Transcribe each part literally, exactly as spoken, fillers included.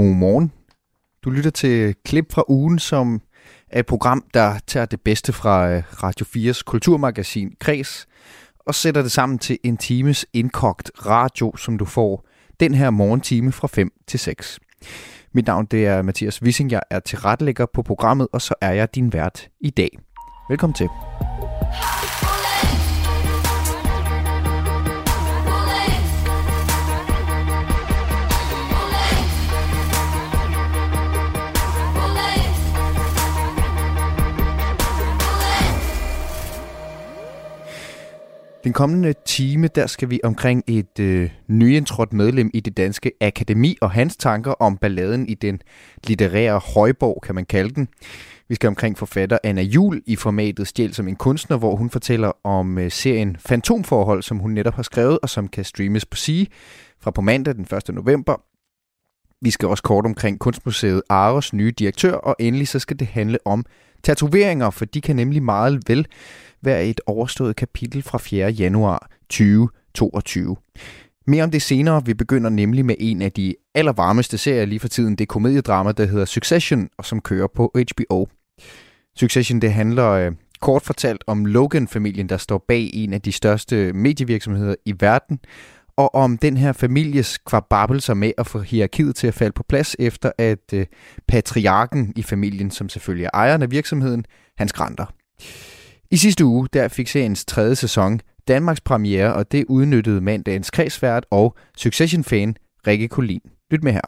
Godmorgen. Du lytter til klip fra ugen, som er et program, der tager det bedste fra Radio fires kulturmagasin Kreds og sætter det sammen til en times indkogt radio, som du får den her morgentime fra fem til seks. Mit navn det er Mathias Wissing, jeg er tilrettelægger på programmet, og så er jeg din vært i dag. Velkommen til. Den kommende time, der skal vi omkring et øh, nyindtrådt medlem i Det Danske Akademi og hans tanker om balladen i den litterære højborg, kan man kalde den. Vi skal omkring forfatter Anna Juhl i formatet Stjæl som en kunstner, hvor hun fortæller om øh, serien Fantomforhold, som hun netop har skrevet og som kan streames på Sige fra på mandag den første november. Vi skal også kort omkring Kunstmuseet Aros nye direktør, og endelig så skal det handle om tatoveringer, for de kan nemlig meget vel være et overstået kapitel fra fjerde januar tyve toogtyve. Mere om det senere. Vi begynder nemlig med en af de allervarmeste serier lige for tiden. Det er komediedrama, der hedder Succession, og som kører på H B O. Succession, det handler øh, kort fortalt om Logan-familien, der står bag en af de største medievirksomheder i verden, og om den her families kvababelser med at få hierarkiet til at falde på plads, efter at øh, patriarken i familien, som selvfølgelig er ejeren af virksomheden, han skranter. I sidste uge der fik seriens tredje sæson Danmarks premiere, og det udnyttede mandagens kredsvært og Succession-fan Rikke Kulin. Lyt med her.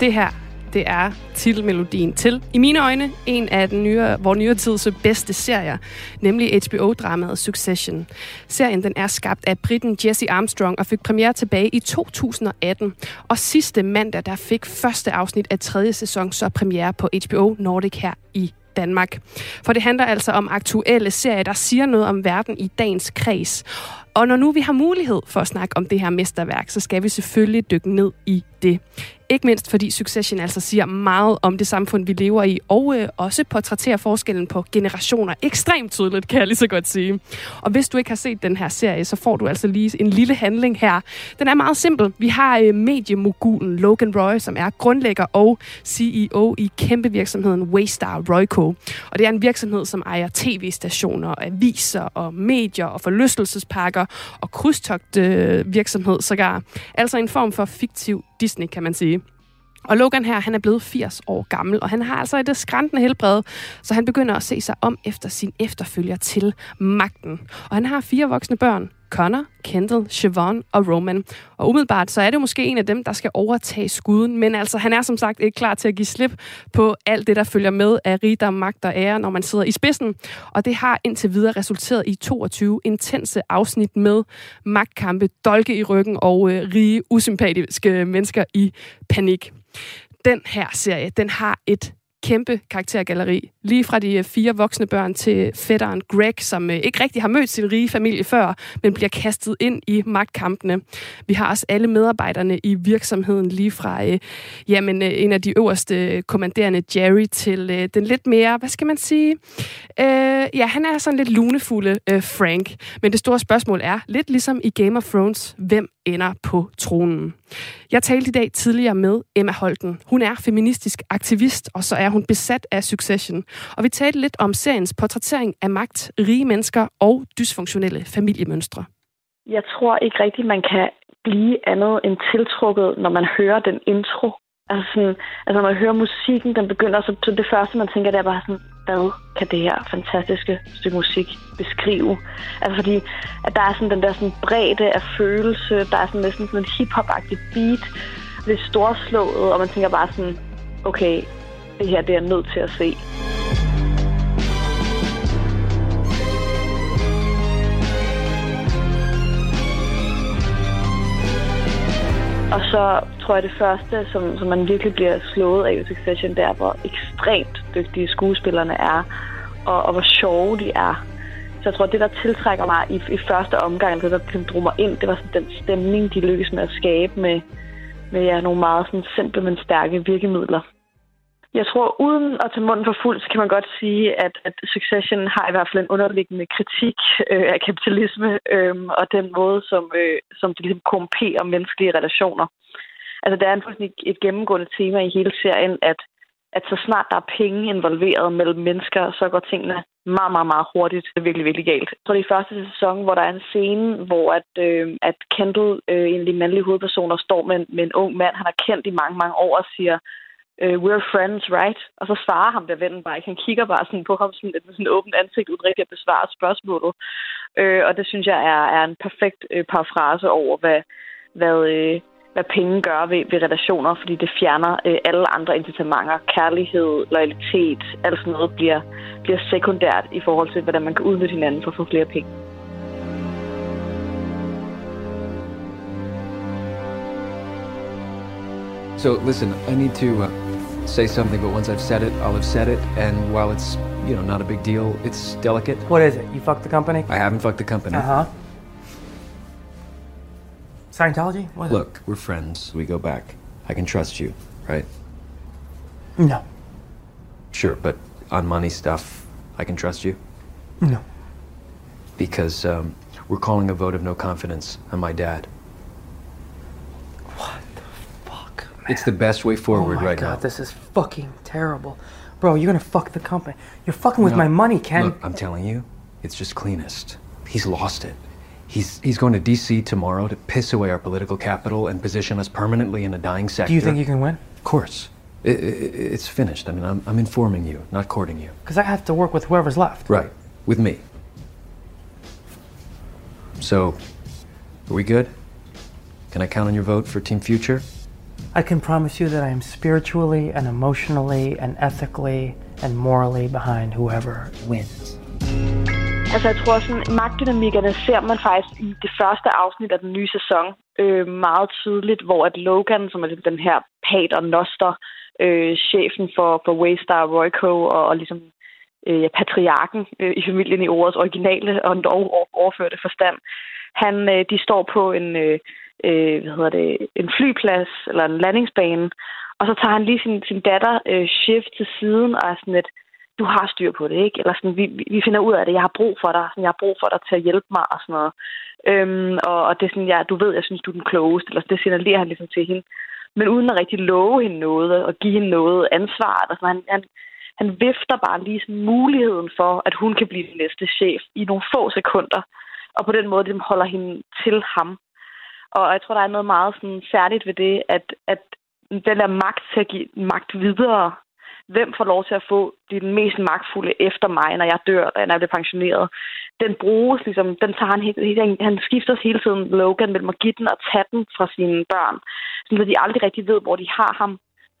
Det her, det er titelmelodien til, i mine øjne, en af den nyere, vor nyere tids bedste serier, nemlig H B O-dramaet Succession. Serien den er skabt af briten Jesse Armstrong og fik premiere tilbage i to tusind atten. Og sidste mandag der fik første afsnit af tredje sæson så premiere på H B O Nordic her i Danmark. For det handler altså om aktuelle serier, der siger noget om verden i dagens kreds. Og når nu vi har mulighed for at snakke om det her mesterværk, så skal vi selvfølgelig dykke ned i det. Ikke mindst fordi Succession altså siger meget om det samfund, vi lever i, og øh, også portrætterer forskellen på generationer ekstremt tydeligt, kan jeg lige så godt sige. Og hvis du ikke har set den her serie, så får du altså lige en lille handling her. Den er meget simpel. Vi har øh, mediemogulen Logan Roy, som er grundlægger og C E O i kæmpe virksomheden Waystar Royco. Og det er en virksomhed, som ejer tv-stationer, aviser og medier og forlystelsesparker og krydstogt øh, virksomhed sågar. Altså en form for fiktiv Disney, kan man sige. Og Logan her, han er blevet firs år gammel, og han har altså et skrantende helbred, så han begynder at se sig om efter sin efterfølger til magten. Og han har fire voksne børn, Connor, Kendall, Siobhan og Roman. Og umiddelbart så er det måske en af dem, der skal overtage skuden, men altså han er som sagt ikke klar til at give slip på alt det, der følger med af rigdom, magt og ære, når man sidder i spidsen. Og det har indtil videre resulteret i toogtyve intense afsnit med magtkampe, dolke i ryggen og øh, rige, usympatiske mennesker i panik. Den her serie, den har et kæmpe karaktergalleri. Lige fra de fire voksne børn til fætteren Greg, som ikke rigtig har mødt sin rige familie før, men bliver kastet ind i magtkampene. Vi har også alle medarbejderne i virksomheden, lige fra øh, jamen, en af de øverste kommanderende, Jerry, til øh, den lidt mere, hvad skal man sige? Øh, ja, han er sådan lidt lunefulde øh, Frank. Men det store spørgsmål er, lidt ligesom i Game of Thrones, hvem ender på tronen? Jeg talte i dag tidligere med Emma Holten. Hun er feministisk aktivist, og så er hun besat af Succession. Og vi talte lidt om seriens portrættering af magt, rige mennesker og dysfunktionelle familiemønstre. Jeg tror ikke rigtigt, man kan blive andet end tiltrukket, når man hører den intro. Altså, sådan, altså når man hører musikken, den begynder, så det første, man tænker, det er bare sådan, hvad kan det her fantastiske stykke musik beskrive? Altså fordi, at der er sådan den der sådan bredde af følelse, der er sådan næsten sådan en hiphop-agtigt beat, det er storslået, og man tænker bare sådan, okay, det her, det er jeg nødt til at se. Og så tror jeg, det første, som, som man virkelig bliver slået af i Succession, det er, hvor ekstremt dygtige skuespillerne er, og, og hvor sjove de er. Så jeg tror, det, der tiltrækker mig i, i første omgang, det der drog mig ind, det var sådan den stemning, de lykkedes med at skabe med, med ja, nogle meget sådan, simple, men stærke virkemidler. Jeg tror, uden at tage munden for fuld, så kan man godt sige, at, at Succession har i hvert fald en underliggende kritik øh, af kapitalisme øh, og den måde, som, øh, som det ligesom korrumperer menneskelige relationer. Altså, der er en, et gennemgående tema i hele serien, at, at så snart der er penge involveret mellem mennesker, så går tingene meget, meget, meget hurtigt. Det er virkelig, virkelig galt. Så det er i første sæson, hvor der er en scene, hvor at, øh, at Kendall, øh, en af de mandlige hovedpersoner, står med en, med en ung mand, han har kendt i mange, mange år og siger, we're friends, right? Og så svarer ham der vennen bare ikke. Han kigger bare sådan på ham sådan, med sådan et åbent ansigt, uden rigtig at besvare spørgsmålet. Øh, og det synes jeg er, er en perfekt øh, parafrase over, hvad, hvad, øh, hvad penge gør ved, ved relationer, fordi det fjerner øh, alle andre incitamenter. Kærlighed, loyalitet, alt sådan noget bliver, bliver sekundært i forhold til, hvordan man kan udnytte hinanden for at få flere penge. So listen, I need to uh, say something, but once I've said it, I'll have said it. And while it's, you know, not a big deal, it's delicate. What is it? You fucked the company? I haven't fucked the company. Uh-huh. Scientology? What? Look, we're friends. We go back. I can trust you, right? No. Sure, but on money stuff, I can trust you? No. Because um, we're calling a vote of no confidence on my dad. It's the best way forward right now. Oh my god, this is fucking terrible. Bro, you're gonna fuck the company. You're fucking with my money, Ken. Look, I'm telling you, it's just cleanest. He's lost it. He's he's going to D C tomorrow to piss away our political capital and position us permanently in a dying sector. Do you think you can win? Of course. It, it, it's finished. I mean, I'm, I'm informing you, not courting you. Because I have to work with whoever's left. Right. With me. So, are we good? Can I count on your vote for Team Future? I can promise you that I am spiritually and emotionally and ethically and morally behind whoever wins. Altså, jeg tror sådan, magtdynamikkerne ser man faktisk i det første afsnit af den nye sæson øh, meget tydeligt, hvor at Logan, som er den her pater noster, øh, chefen for, for Waystar Royco og, og ligesom øh, ja, patriarken øh, i familien i ordets originale og endog overførte forstand, han, øh, de står på en... Øh, Øh, hvad hedder det, en flyplads eller en landingsbane, og så tager han lige sin, sin datter øh, shift til siden og er sådan et, du har styr på det, ikke? Eller sådan, vi, vi finder ud af det, jeg har brug for dig, sådan, jeg har brug for dig til at hjælpe mig og sådan noget. Øhm, og, og det er sådan, ja, du ved, jeg synes, du er den klogeste, eller det signalerer han ligesom til hende, men uden at rigtig love hende noget og give hende noget ansvar, eller sådan, han, han, han vifter bare lige sådan muligheden for, at hun kan blive den næste chef i nogle få sekunder, og på den måde det holder hende til ham. Og jeg tror, der er noget meget sådan særligt ved det, at, at den der magt til at give magt videre. Hvem får lov til at få de mest magtfulde efter mig, når jeg dør, når jeg bliver pensioneret? Den bruges ligesom, den tager han hele, han skifter hele tiden Logan mellem at give den og tage den fra sine børn. Så de aldrig rigtig ved, hvor de har ham.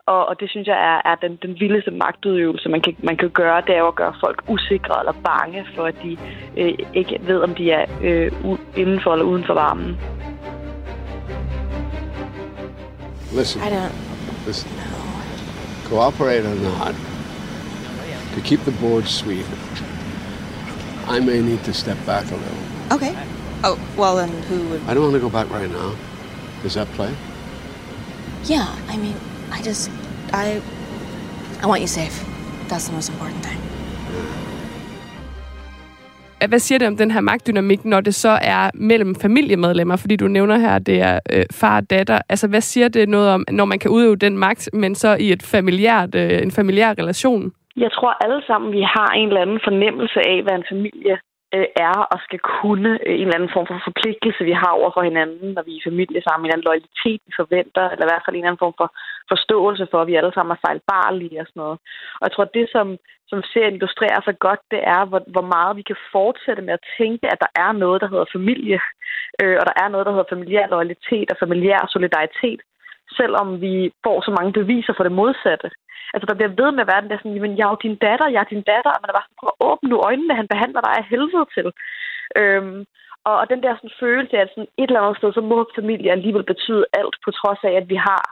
Og, og det synes jeg er, er den, den vildeste magtudøvelse, man kan, man kan gøre, det er jo at gøre folk usikre eller bange, for at de øh, ikke ved, om de er øh, indenfor eller uden for varmen. Listen. I don't. Listen. No. Cooperate or not, to keep the board sweet, I may need to step back a little. Okay. Oh, well, then who would... I don't want to go back right now. Does that play? Yeah, I mean, I just... I... I want you safe. That's the most important thing. Hvad siger det om den her magtdynamik, når det så er mellem familiemedlemmer? Fordi du nævner her, det er øh, far og datter. Altså, hvad siger det noget om, når man kan udøve den magt, men så i et familiært, øh, en familiær relation? Jeg tror alle sammen, vi har en eller anden fornemmelse af, hvad en familie øh, er og skal kunne. En eller anden form for forpligtelse, vi har over for hinanden, når vi er i familie sammen. En eller anden loyalitet, vi forventer, eller i hvert fald en eller anden form for forståelse for, at vi alle sammen er fejlbarlige og sådan noget. Og jeg tror, det som, som serien illustrerer så godt, det er, hvor, hvor meget vi kan fortsætte med at tænke, at der er noget, der hedder familie, øh, og der er noget, der hedder familiær loyalitet og familiær solidaritet, selvom vi får så mange beviser for det modsatte. Altså, der bliver ved med verden, der er sådan, men jeg er jo din datter, jeg er din datter, og man er bare sådan, prøv at åbne nu øjnene, han behandler dig af helvede til. Øhm, og, og den der sådan, følelse af, at sådan, et eller andet sted, så må familie alligevel betyde alt, på trods af, at vi har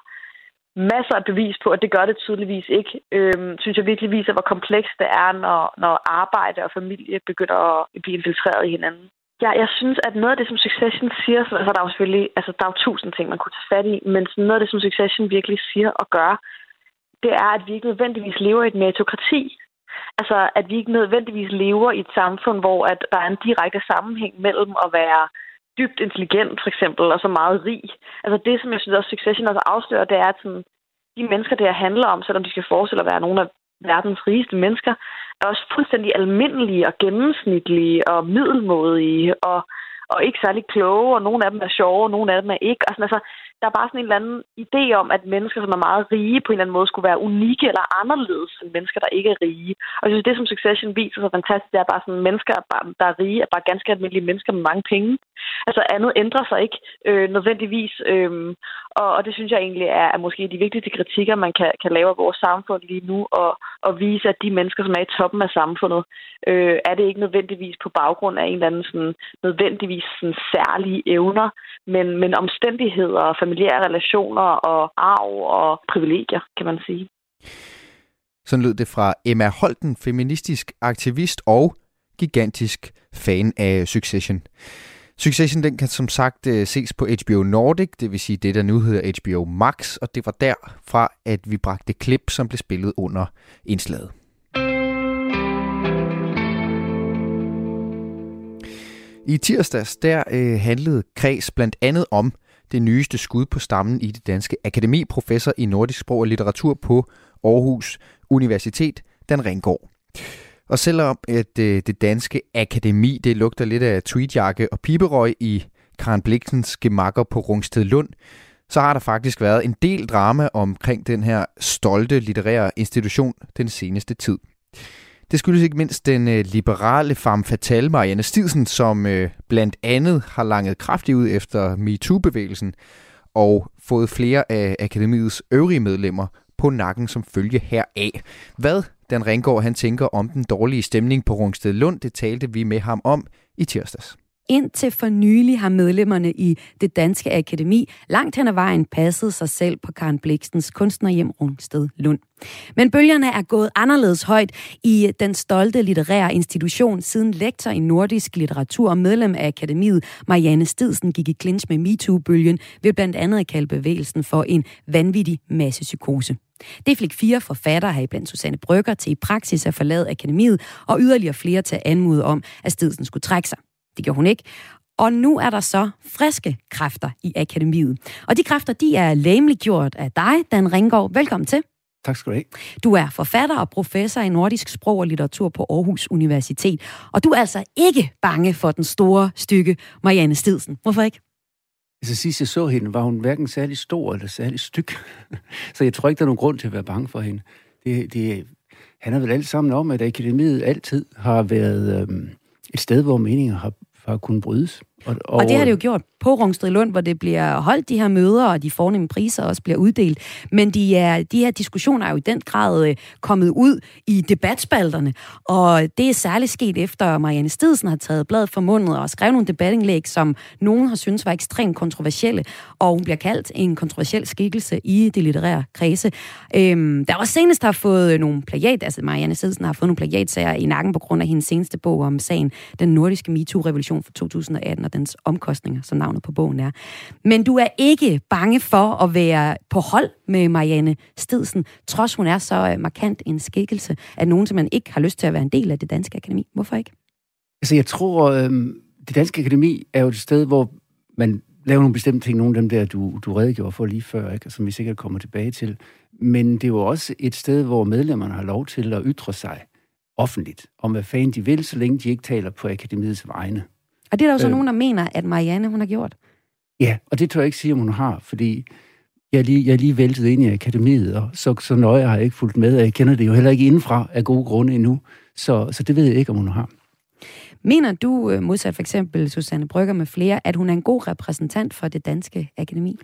masser af bevis på, at det gør det tydeligvis ikke, øhm, synes jeg virkelig viser, hvor komplekst det er, når, når arbejde og familie begynder at blive infiltreret i hinanden. Ja, jeg synes, at noget af det, som Succession siger, så altså, der er jo selvfølgelig, altså der er jo tusind ting, man kunne tage fat i, men noget af det, som Succession virkelig siger og gør, det er, at vi ikke nødvendigvis lever i et meritokrati. Altså, at vi ikke nødvendigvis lever i et samfund, hvor at der er en direkte sammenhæng mellem at være dybt intelligent, for eksempel, og så meget rig. Altså det, som jeg synes også Succession også afslører, det er, at sådan, de mennesker, det her handler om, selvom de skal forestille at være nogle af verdens rigeste mennesker, er også fuldstændig almindelige og gennemsnitlige og middelmådige og, og ikke særlig kloge, og nogle af dem er sjove, og nogle af dem er ikke. Og sådan, altså, der er bare sådan en eller anden idé om, at mennesker, som er meget rige, på en eller anden måde skulle være unikke eller anderledes end mennesker, der ikke er rige. Og jeg synes, det, som Succession viser så fantastisk, det er bare sådan, mennesker, der er rige, er bare ganske almindelige mennesker med mange penge. Altså andet ændrer sig ikke øh, nødvendigvis. Øh, og, og det synes jeg egentlig er, er måske de vigtigste kritikker, man kan, kan lave af vores samfund lige nu, og, og vise, at de mennesker, som er i toppen af samfundet, øh, er det ikke nødvendigvis på baggrund af en eller anden sådan, nødvendigvis sådan, særlige evner, men, men omstændigheder og familiære relationer og arv og privilegier, kan man sige. Sådan lød det fra Emma Holten, feministisk aktivist og gigantisk fan af Succession. Succession, den kan som sagt ses på H B O Nordic, det vil sige det, der nu hedder H B O Max, og det var derfra, at vi bragte klip, som blev spillet under indslaget. I tirsdags, der øh, handlede kreds blandt andet om det nyeste skud på stammen i Det Danske Akademi, professor i nordisk sprog og litteratur på Aarhus Universitet, Dan Ringgaard. Og selvom at Det Danske Akademi, det lugter lidt af tweetjakke og piberøg i Karen Bliksens gemakker på Rungstedlund, så har der faktisk været en del drama omkring den her stolte litterære institution den seneste tid. Det skyldes ikke mindst den liberale femme fatale Marianne Stidsen, som blandt andet har langet kraftigt ud efter MeToo-bevægelsen og fået flere af akademiets øvrige medlemmer på nakken som følge heraf. Hvad Dan Ringgaard han tænker om den dårlige stemning på Rungstedlund, det talte vi med ham om i tirsdags. Indtil for nylig har medlemmerne i Det Danske Akademi langt hen ad vejen passet sig selv på Karen Bliksens kunstnerhjem Rungstedlund. Men bølgerne er gået anderledes højt i den stolte litterære institution, siden lektor i nordisk litteratur og medlem af akademiet Marianne Stidsen gik i clinch med MeToo-bølgen ved blandt andet at kalde bevægelsen for en vanvittig massepsykose. Det fik fire forfattere, heriblandt Susanne Brøgger, til i praksis at forlade akademiet, og yderligere flere til at anmode om, at Stidsen skulle trække sig. Det gjorde hun ikke. Og nu er der så friske kræfter i akademiet. Og de kræfter, de er legemliggjort af dig, Dan Ringgaard. Velkommen til. Tak skal du have. Du er forfatter og professor i nordisk sprog og litteratur på Aarhus Universitet. Og du er altså ikke bange for den store stykke Marianne Stidsen. Hvorfor ikke? Altså sidst jeg så hende, var hun hverken særlig stor eller særlig styk. Så jeg tror ikke, der er nogen grund til at være bange for hende. Det, det handler vel alt sammen om, at akademiet altid har været øhm, et sted, hvor meninger har, har kunnet brydes. Og, og, og det har det jo gjort på Rungstedlund, hvor det bliver holdt de her møder, og de fornemme priser også bliver uddelt. Men de, er, de her diskussioner er jo i den grad øh, kommet ud i debatspalterne. Og det er særligt sket efter Marianne Stidsen har taget bladet fra munden og skrevet nogle debatindlæg, som nogen har syntes var ekstremt kontroversielle. Og hun bliver kaldt en kontroversiel skikkelse i det litterære kredse. Øhm, der også senest har fået nogle plagiat, altså Marianne Stidsen har fået nogle plagiatsager i nakken på grund af hendes seneste bog om sagen, den nordiske MeToo-revolution fra to tusind og atten og dens omkostninger, som navnet på bogen er. Men du er ikke bange for at være på hold med Marianne Stidsen, trods hun er så markant en skikkelse, at nogen simpelthen ikke har lyst til at være en del af Det Danske Akademi. Hvorfor ikke? Altså jeg tror, øh, Det Danske Akademi er jo et sted, hvor man laver nogle bestemte ting, nogle af dem der, du, du redegjorde for lige før, ikke? Som vi sikkert kommer tilbage til. Men det er jo også et sted, hvor medlemmerne har lov til at ytre sig offentligt om, hvad fanden de vil, så længe de ikke taler på akademiets vegne. Og det er der jo så øh, nogen, der mener, at Marianne, hun har gjort. Ja, og det tør jeg ikke sige, om hun har, fordi jeg lige, jeg lige væltet ind i akademiet, og så, så nøje har jeg ikke fulgt med, og jeg kender det jo heller ikke indenfra af gode grunde endnu, så, så det ved jeg ikke, om hun har. Mener du, modsat for eksempel Susanne Brøgger med flere, at hun er en god repræsentant for Det Danske Akademi?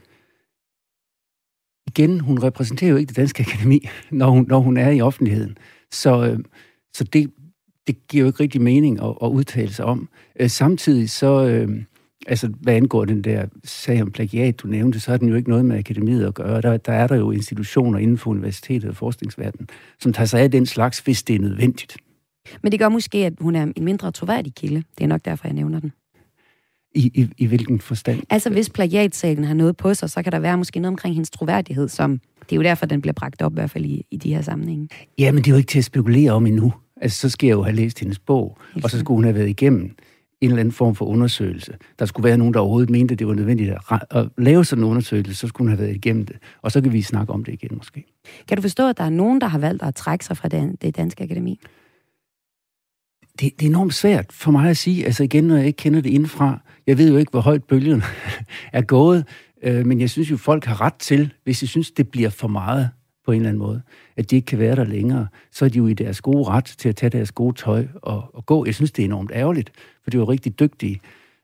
Igen, hun repræsenterer jo ikke Det Danske Akademi, når hun, når hun er i offentligheden. Så, så det... Det giver jo ikke rigtig mening at, at udtale sig om. Øh, samtidig så, øh, altså hvad angår den der sag om plagiat, du nævnte, så har den jo ikke noget med akademiet at gøre. Der, der er der jo institutioner inden for universitetet og forskningsverdenen, som tager sig af den slags, hvis det er nødvendigt. Men det gør måske, at hun er en mindre troværdig kilde. Det er nok derfor, jeg nævner den. I, i, i hvilken forstand? Altså, hvis plagiatsagen har noget på sig, så kan der være måske noget omkring hendes troværdighed, som det er jo derfor, den bliver bragt op, i hvert fald i, i de her sammenhænge. Ja, men det er jo ikke til at spekulere om endnu. Altså, så skal jeg jo have læst hendes bog, helt og så skulle hun have været igennem en eller anden form for undersøgelse. Der skulle være nogen, der overhovedet mente, at det var nødvendigt at lave sådan en undersøgelse, så skulle hun have været igennem det. Og så kan vi snakke om det igen, måske. Kan du forstå, at der er nogen, der har valgt at trække sig fra det, det danske akademi? Det, det er enormt svært for mig at sige. Altså igen, når jeg ikke kender det indefra. Jeg ved jo ikke, hvor højt bølgen er gået, øh, men jeg synes jo, folk har ret til, hvis de synes, det bliver for meget på en eller anden måde, at de ikke kan være der længere, så er de jo i deres gode ret til at tage deres gode tøj og, og gå. Jeg synes, det er enormt ærgerligt, for det var rigtig dygtige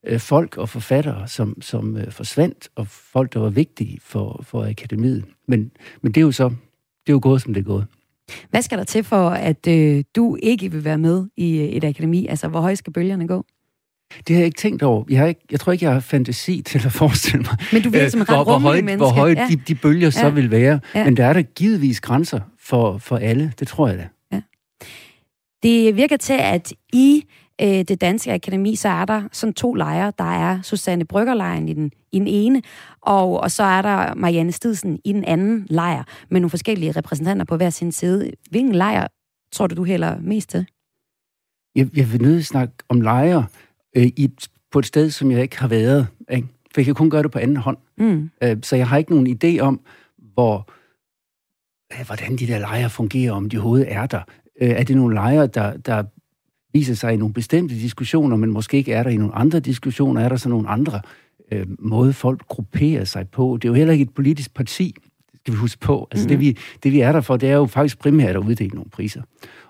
øh, folk og forfattere, som, som øh, forsvandt, og folk, der var vigtige for, for akademiet. Men, men det er jo så, det er jo gået, som det er gået. Hvad skal der til for, at øh, du ikke vil være med i øh, et akademi? Altså, hvor højt skal bølgerne gå? Det har jeg ikke tænkt over. Jeg, har ikke, jeg tror ikke, jeg har fantasi til at forestille mig, men du vil, som øh, hvor, hvor højt, hvor højt ja. de, de bølger ja. så vil være. Ja. Men der er der givetvis grænser for, for alle. Det tror jeg da. Ja. Det virker til, at i øh, det danske akademi, så er der sådan to lejre. Der er Susanne Brøgger-lejren i den, i den ene, og, og så er der Marianne Stidsen i den anden lejr, med nogle forskellige repræsentanter på hver sin side. Hvilken lejr tror du, du hælder mest til? Jeg, jeg vil nødt snakke om lejre, I, på et sted, som jeg ikke har været. Ikke? For jeg kan kun gøre det på anden hånd. Mm. Så jeg har ikke nogen idé om, hvor, hvordan de der lejre fungerer, om de hovedet er der. Er det nogle lejre, der, der viser sig i nogle bestemte diskussioner, men måske ikke er der i nogle andre diskussioner? Er der så nogle andre øh, måder, folk grupperer sig på? Det er jo heller ikke et politisk parti, det skal vi huske på. Altså, mm. det, vi, det, vi er der for, det er jo faktisk primært at uddele nogle priser.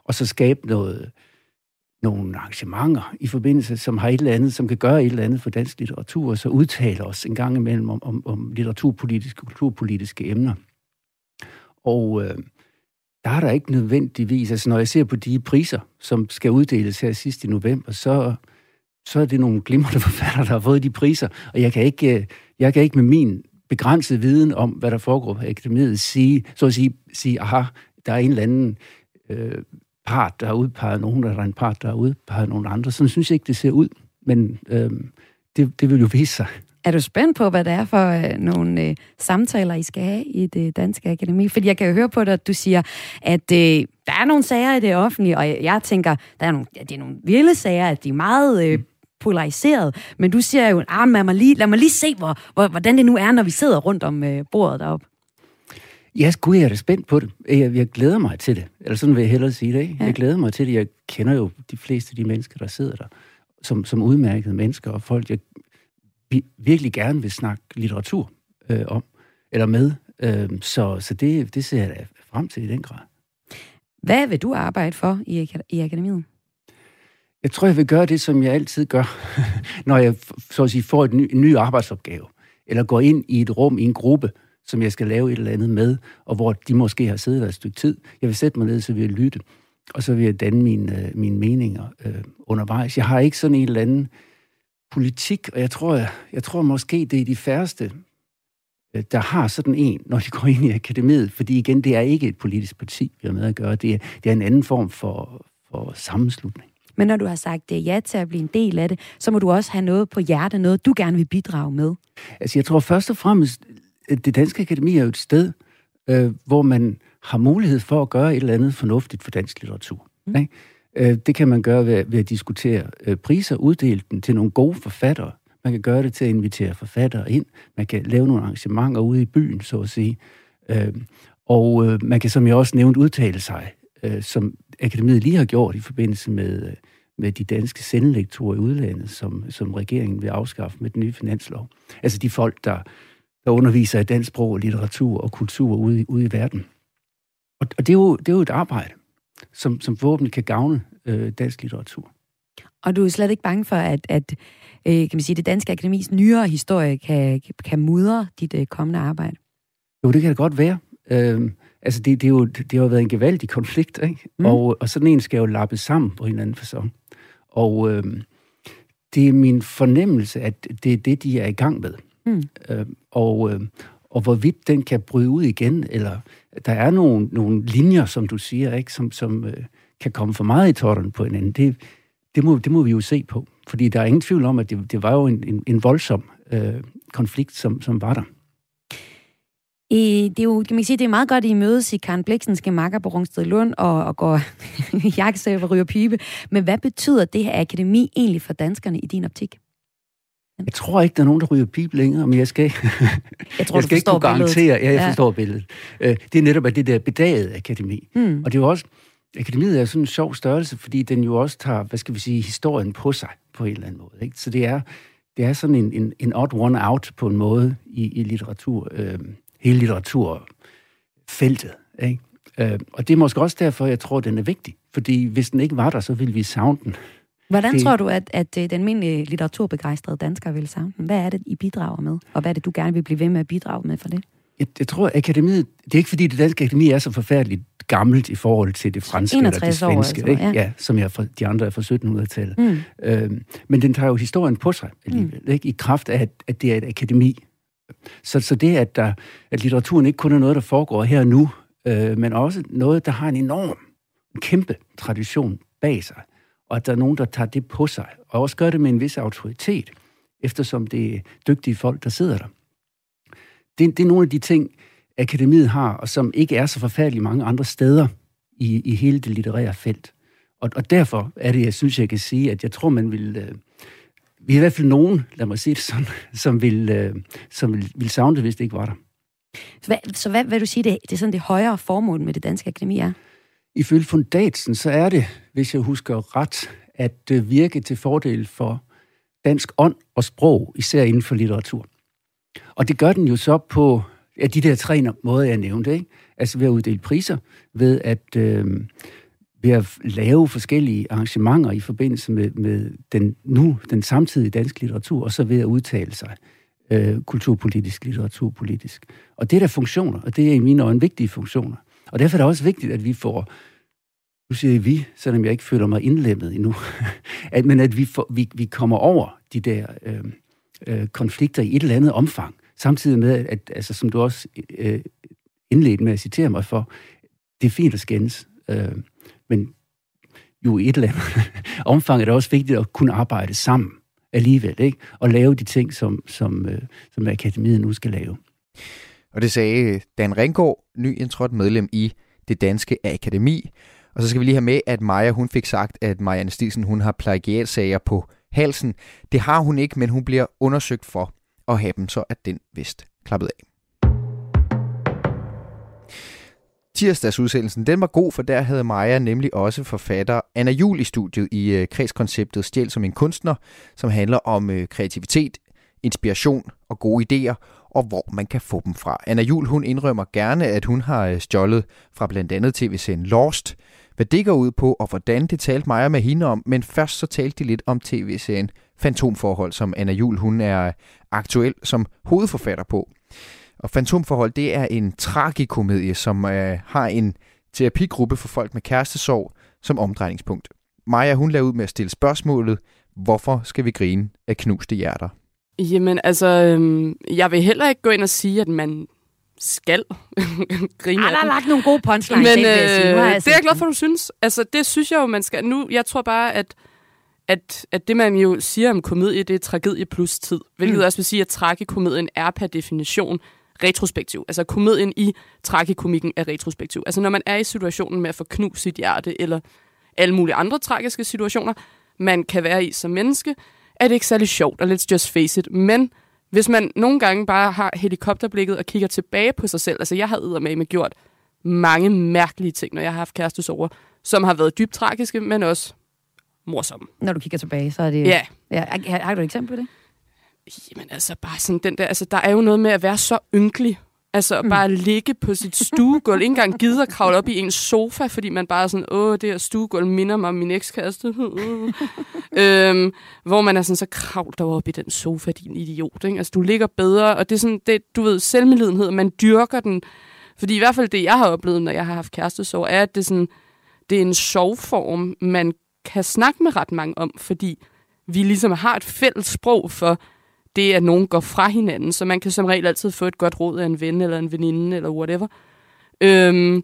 Og så skabe noget... nogle arrangementer i forbindelse, som har et eller andet, som kan gøre et eller andet for dansk litteratur, og så udtaler os en gang imellem om, om, om litteraturpolitiske og kulturpolitiske emner. Og øh, der er der ikke nødvendigvis, altså når jeg ser på de priser, som skal uddeles her sidst i november, så, så er det nogle glimrende forfattere, der har fået de priser, og jeg kan ikke, jeg kan ikke med min begrænsede viden om, hvad der foregår på akademiet, sige, så at sige, sige aha, der er en eller anden... Øh, part, der har udpeget nogen, der er en part, der har udpeget nogen andre. Sådan synes jeg ikke, det ser ud, men øh, det, det vil jo vise sig. Er du spændt på, hvad det er for øh, nogle øh, samtaler, I skal have i det danske akademi? Fordi jeg kan jo høre på dig, at du siger, at øh, der er nogle sager i det offentlige, og jeg, jeg tænker, der er nogle, ja, det er nogle vilde sager, at de er meget øh, polariseret, men du siger jo, ah, lad mig lige, lad mig lige se, hvor, hvor, hvordan det nu er, når vi sidder rundt om øh, bordet deroppe. Ja, sgu, jeg er da spændt på det. Jeg, jeg glæder mig til det. Eller sådan vil jeg hellere sige det, ikke? Ja. Jeg glæder mig til det. Jeg kender jo de fleste af de mennesker, der sidder der, som, som udmærkede mennesker og folk, jeg virkelig gerne vil snakke litteratur øh, om, eller med. Øh, så så det, det ser jeg da frem til i den grad. Hvad vil du arbejde for i, i akademiet? Jeg tror, jeg vil gøre det, som jeg altid gør, når jeg så at sige, får et ny, en ny arbejdsopgave, eller går ind i et rum, i en gruppe, som jeg skal lave et eller andet med, og hvor de måske har siddet der et stykke tid. Jeg vil sætte mig ned, så vil jeg lytte, og så vil jeg danne mine, mine meninger øh, undervejs. Jeg har ikke sådan en eller anden politik, og jeg tror, jeg, jeg tror måske, det er de færreste, øh, der har sådan en, når de går ind i akademiet, fordi igen, det er ikke et politisk parti, vi har med at gøre. Det er, det er en anden form for, for sammenslutning. Men når du har sagt ja til at blive en del af det, så må du også have noget på hjertet, noget du gerne vil bidrage med. Altså, jeg tror først og fremmest, Det Danske Akademi er jo et sted, øh, hvor man har mulighed for at gøre et eller andet fornuftigt for dansk litteratur. Mm. Ikke? Øh, det kan man gøre ved, ved at diskutere øh, priser, uddele dem til nogle gode forfattere. Man kan gøre det til at invitere forfattere ind. Man kan lave nogle arrangementer ude i byen, så at sige. Øh, og øh, man kan, som jeg også nævnte, udtale sig, øh, som akademiet lige har gjort i forbindelse med, øh, med de danske sendelektorer i udlandet, som, som regeringen vil afskaffe med den nye finanslov. Altså de folk, der... der underviser i dansk sprog, litteratur og kultur ude, ude i verden. Og, og det, er jo, det er jo et arbejde, som, som forhåbentlig kan gavne øh, dansk litteratur. Og du er slet ikke bange for, at, at øh, kan man sige, det danske akademis nyere historie kan, kan mudre dit øh, kommende arbejde? Jo, det kan det godt være. Øh, altså, det, det, er jo, det har jo været en gevaldig konflikt, ikke? Mm. Og, og sådan en skal jo lappes sammen på en eller anden facon. Og øh, det er min fornemmelse, at det er det, de er i gang med. Mm. Øh, og, øh, og hvorvidt den kan bryde ud igen, eller der er nogle, nogle linjer, som du siger, ikke, som, som øh, kan komme for meget i tårterne på hinanden, det, Det må, det må vi jo se på, fordi der er ingen tvivl om, at det, det var jo en, en, en voldsom øh, konflikt, som, som var der. Det er jo, kan man sige, det er meget godt, at I mødes i Karen Blixenske makker på Rungstedlund og, og går jakkesæv og ryger pibe. Men hvad betyder det her akademi egentlig for danskerne i din optik? Jeg tror ikke, der er nogen, der ryger pibe længere, men jeg skal, jeg tror, jeg skal ikke kunne garantere, ja, jeg ja. forstår billedet. Det er netop det der bedagede akademi. Mm. Og det er jo også, akademiet er sådan en sjov størrelse, fordi den jo også tager, hvad skal vi sige, historien på sig på en eller anden måde. Ikke? Så det er, det er sådan en, en, en odd one out på en måde i, i litteratur. Øh, hele litteraturfeltet. Ikke? Øh, og det er måske også derfor, jeg tror, den er vigtig. Fordi hvis den ikke var der, så ville vi savne den. Hvordan det... tror du, at, at den almindelige litteraturbegejstrede danskere ville savne den? Hvad er det, I bidrager med? Og hvad er det, du gerne vil blive ved med at bidrage med for det? Jeg, jeg tror, at akademiet... Det er ikke, fordi det danske akademi er så forfærdeligt gammelt i forhold til det franske eller det svenske. År, altså, ja. ja, som jeg fra, de andre er fra syttenhundredetallet. Mm. Øh, men den tager jo historien på sig alligevel. Mm. Ikke? I kraft af, at, at det er et akademi. Så, så det, at, der, at litteraturen ikke kun er noget, der foregår her og nu, øh, men også noget, der har en enorm, en kæmpe tradition bag sig, og at der er nogen, der tager det på sig, og også gør det med en vis autoritet, eftersom det er dygtige folk, der sidder der. Det, det er nogle af de ting, akademiet har, og som ikke er så forfærdeligt mange andre steder i, i hele det litterære felt. Og, og derfor er det, jeg synes, jeg kan sige, at jeg tror, man vil... Øh, Vi er i hvert fald nogen, lad mig sige det sådan, som ville, som ville, ville savne det, hvis det ikke var der. Så hvad, så hvad vil du sige, det, det er sådan det højere formål med det danske akademi er? Ifølge fundatsen, så er det, hvis jeg husker ret, at virke til fordel for dansk ånd og sprog, især inden for litteratur. Og det gør den jo så på ja, de der tre måder, jeg nævnte, ikke? Altså ved at uddele priser, ved at... Øh, ved at lave forskellige arrangementer i forbindelse med, med den nu, den samtidige danske litteratur, og så ved at udtale sig øh, kulturpolitisk, litteraturpolitisk. Og det er der funktioner, og det er i mine øjne vigtige funktioner. Og derfor er det også vigtigt, at vi får, nu siger jeg vi, selvom jeg ikke føler mig indlemmet endnu, at, men at vi, får, vi, vi kommer over de der øh, øh, konflikter i et eller andet omfang, samtidig med, at, at altså, som du også øh, indledte med at citere mig for, det er fint at skændes, øh, men jo i et eller andet omfang er det også vigtigt at kunne arbejde sammen alligevel, ikke? Og lave de ting, som, som, som akademiet nu skal lave. Og det sagde Dan Ringgaard, ny indtrådt medlem i Det Danske Akademi. Og så skal vi lige have med, at Maja, hun fik sagt, at Marianne Stidsen, hun har plagiatsager på halsen. Det har hun ikke, men hun bliver undersøgt for at have dem, så at den vist klappet af. Tirsdagsudsendelsen, den var god, for der havde Maja nemlig også forfatter Anna Juhl i studiet i øh, kredskonceptet Stjæl som en kunstner, som handler om øh, kreativitet, inspiration og gode idéer, og hvor man kan få dem fra. Anna Juhl, hun indrømmer gerne, at hun har øh, stjålet fra blandt andet tv-serien Lost, hvad det går ud på, og hvordan det talte Maja med hende om, men først så talte de lidt om tv-serien Fantomforhold, som Anna Juhl, hun er aktuel som hovedforfatter på. Og Fantomforhold, det er en tragikomedie, som øh, har en terapigruppe for folk med kærestesorg som omdrejningspunkt. Maja, hun lader ud med at stille spørgsmålet, hvorfor skal vi grine af knuste hjerter? Jamen, altså, øh, jeg vil heller ikke gå ind og sige, at man skal grine. Jeg har lagt nogle gode punchlines. Men øh, det er jeg glad for, du synes. Altså, det synes jeg jo, man skal. Nu, jeg tror bare, at At, at det, man jo siger om komedie, det er tragedie plus tid. Hvilket mm. også vil sige, at tragikomedien er per definition retrospektiv. Altså komedien i tragikomikken er retrospektiv. Altså når man er i situationen med at få knust sit hjerte, eller alle mulige andre tragiske situationer, man kan være i som menneske, er det ikke særlig sjovt, og let's just face it. Men hvis man nogle gange bare har helikopterblikket og kigger tilbage på sig selv, altså jeg har eddermame gjort mange mærkelige ting, når jeg har haft kærestesorger, som har været dybt tragiske, men også morsomme. Når du kigger tilbage, så er det... Ja. ja har, har du et eksempel på det? Jamen altså, bare sådan den der... Altså, der er jo noget med at være så ynkelig. Altså, at mm. bare ligge på sit stuegulv. Ikke engang gider kravle op i ens sofa, fordi man bare er sådan, åh, det her stuegulv minder mig om min ekskæreste. øhm, hvor man er sådan, så kravl dig op i den sofa, din idiot. Ikke? Altså, du ligger bedre, og det er sådan, det, du ved, selvmedlidenhed, man dyrker den. Fordi i hvert fald det, jeg har oplevet, når jeg har haft kærestesorg, er, at det er sådan, det er en sorgform, man kan snakke med ret mange om, fordi vi ligesom har et fælles sprog for det, at nogen går fra hinanden, så man kan som regel altid få et godt råd af en ven eller en veninde eller whatever, øhm,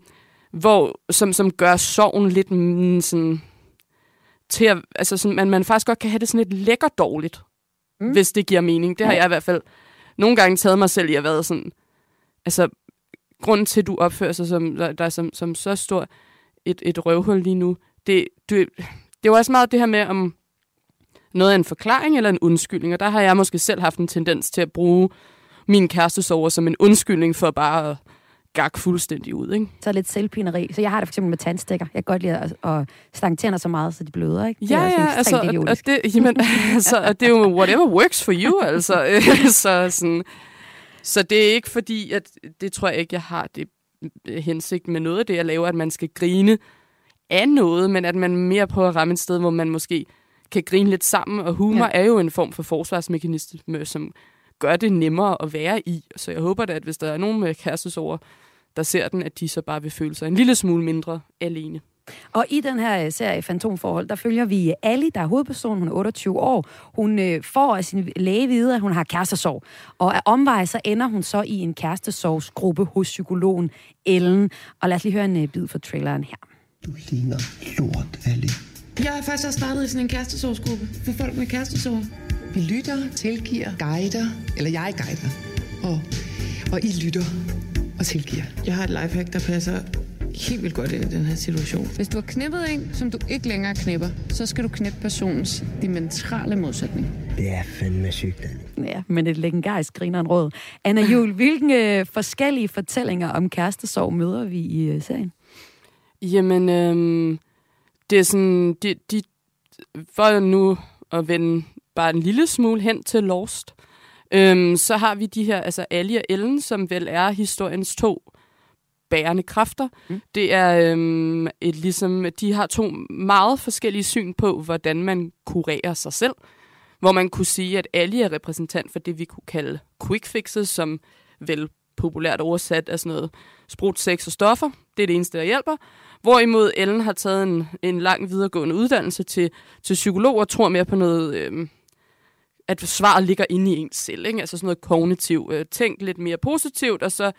hvor, som, som gør sorgen lidt mm, sådan, til at, altså sådan, man, man faktisk godt kan have det sådan lidt lækker dårligt, mm. hvis det giver mening. Det har ja. jeg i hvert fald nogle gange taget mig selv i at være sådan, altså grunden til, at du opfører sig som, der, som, som så stor et, et røvhul lige nu, det, du, det er jo også meget det her med, om noget af en forklaring eller en undskyldning, og der har jeg måske selv haft en tendens til at bruge min kærestesover som en undskyldning for bare at gak fuldstændig ud, ikke? Så lidt selvpineri. Så jeg har det for eksempel med tandstikker. Jeg kan godt lide at, at stange tænder så meget, så de bløder, ikke? Det ja, er ja, altså, og, og det, jamen, altså, og det er jo whatever works for you, altså. så, sådan, så det er ikke fordi, at det tror jeg ikke, jeg har det hensigt med noget af det, jeg laver, at man skal grine af noget, men at man mere prøver at ramme et sted, hvor man måske kan grine lidt sammen, og humor ja. er jo en form for forsvarsmekanisme, som gør det nemmere at være i. Så jeg håber da, at hvis der er nogen med kærestesover, der ser den, at de så bare vil føle sig en lille smule mindre alene. Og i den her serie Fantomforhold, der følger vi Ali, der er hovedpersonen. Hun er otteogtyve år. Hun øh, får af sin læge vide, at hun har kærestesorg. Og af omvej, så ender hun så i en kærestesorgsgruppe hos psykologen Ellen. Og lad os lige høre en øh, bid fra traileren her. Du ligner lort, Ali. Jeg er faktisk også startet i sådan en kærestesorgsgruppe for folk med kærestesorg. Vi lytter, tilgiver, guider, eller jeg guider, og, og I lytter og tilgiver. Jeg har et lifehack, der passer helt vildt godt ind i den her situation. Hvis du har knippet en, som du ikke længere knipper, så skal du knippe personens dimensionale modsætning. Det er fandme sygt, Annie. Ja, men et legendarisk grineren råd. Anna Juhl, hvilke øh, forskellige fortællinger om kærestesorg møder vi i øh, serien? Jamen, øh, det er sådan, de, de for nu at vende bare en lille smule hen til Lost, øhm, så har vi de her, altså Ali og Ellen, som vel er historiens to bærende kræfter. Mm. Det er øhm, et ligesom, de har to meget forskellige syn på, hvordan man kurerer sig selv. Hvor man kunne sige, at Ali er repræsentant for det, vi kunne kalde quick fixes, som vel populært oversat af sådan noget sprut, sex og stoffer. Det er det eneste, der hjælper. Hvorimod Ellen har taget en, en lang videregående uddannelse til, til psykolog og tror mere på noget... Øhm, at svaret ligger inde i ens selv, ikke? Altså sådan noget kognitivt. Øh, tænk lidt mere positivt, og så,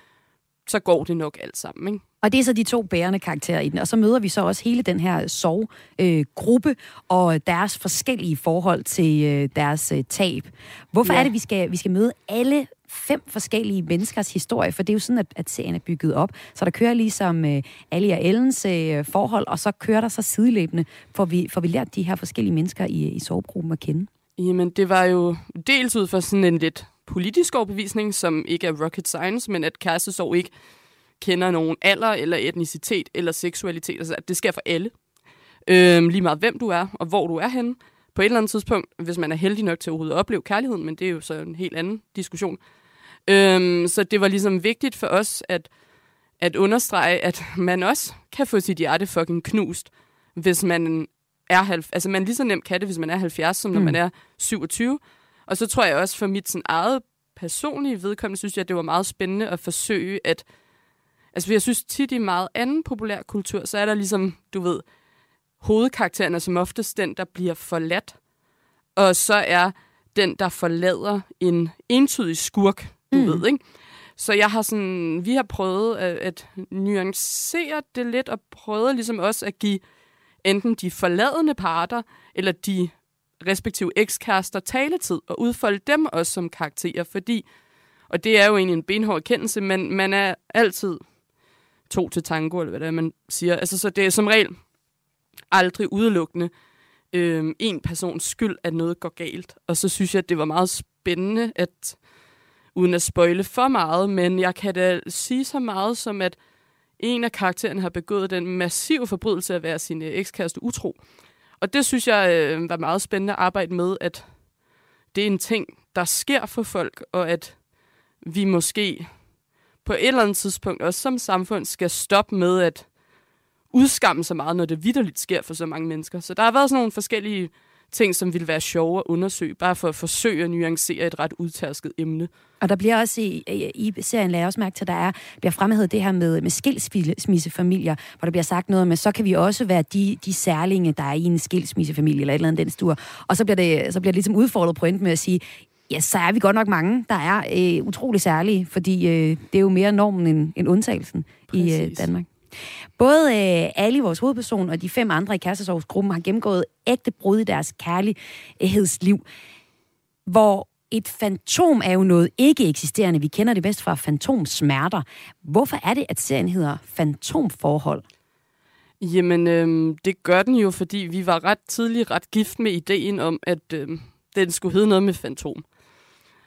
så går det nok alt sammen, ikke? Og det er så de to bærende karakterer i den. Og så møder vi så også hele den her sorggruppe øh, og deres forskellige forhold til øh, deres øh, tab. Hvorfor ja. er det, vi skal, vi skal møde alle fem forskellige menneskers historie? For det er jo sådan, at, at serien er bygget op. Så der kører ligesom øh, Ali og Ellens øh, forhold, og så kører der så sideløbende, for vi, for vi lærte de her forskellige mennesker i, i sorggruppen at kende. Jamen, det var jo dels ud fra sådan en lidt politisk overbevisning, som ikke er rocket science, men at kærestesorg ikke kender nogen alder, eller etnicitet, eller seksualitet. Altså, at det sker for alle. Øhm, lige meget hvem du er, og hvor du er henne. På et eller andet tidspunkt, hvis man er heldig nok til overhovedet at opleve kærligheden, men det er jo så en helt anden diskussion. Øhm, så det var ligesom vigtigt for os, at, at understrege, at man også kan få sit hjerte fucking knust, hvis man... er halv, altså man lige så nemt kan det, hvis man er halvfjerds, som når mm. man er syvogtyve. Og så tror jeg også, for mit sådan, eget personlige vedkommende, synes jeg, at det var meget spændende at forsøge at... Altså jeg synes tit i meget anden populær kultur, så er der ligesom, du ved, hovedkarakteren er som oftest den, der bliver forladt. Og så er den, der forlader en entydig skurk, du mm. ved, ikke? Så jeg har sådan, vi har prøvet at, at nuancere det lidt, og prøvet ligesom også at give... enten de forladende parter, eller de respektive ekskærester taletid, og udfolde dem også som karakterer, fordi, og det er jo egentlig en benhård kendelse, men man er altid to til tango, eller hvad det er, man siger. Altså, så det er som regel aldrig udelukkende øh, en persons skyld, at noget går galt. Og så synes jeg, at det var meget spændende, at uden at spoile for meget, men jeg kan da sige så meget som, at en af karaktererne har begået den massive forbrydelse at være sin ekskæreste utro. Og det synes jeg øh, var meget spændende at arbejde med, at det er en ting, der sker for folk, og at vi måske på et eller andet tidspunkt også som samfund skal stoppe med at udskamme så meget, når det vitterligt sker for så mange mennesker. Så der har været sådan nogle forskellige ting, som ville være sjove at undersøge, bare for at forsøge at nuancere et ret udtærsket emne. Og der bliver også i, i, i serien, lader jeg også mærke til, der er, bliver fremhævet det her med, med skilsmissefamilier, hvor der bliver sagt noget med, så kan vi også være de, de særlinge, der er i en skilsmissefamilie, eller et eller andet den stur. Og så bliver det, så bliver det ligesom udfordret point med at sige, ja, så er vi godt nok mange, der er øh, utrolig særlige, fordi øh, det er jo mere normen end, end undtagelsen. Præcis. I øh, Danmark. Både øh, Ali, vores hovedperson, og de fem andre i kærestesorgsgruppen har gennemgået ægte brud i deres kærlighedsliv, hvor et fantom er jo noget ikke eksisterende. Vi kender det bedst fra fantomsmerter. Hvorfor er det, at serien hedder Fantomforhold? Jamen, øh, det gør den jo, fordi vi var ret tidligt ret gift med ideen om, at øh, den skulle hedde noget med fantom.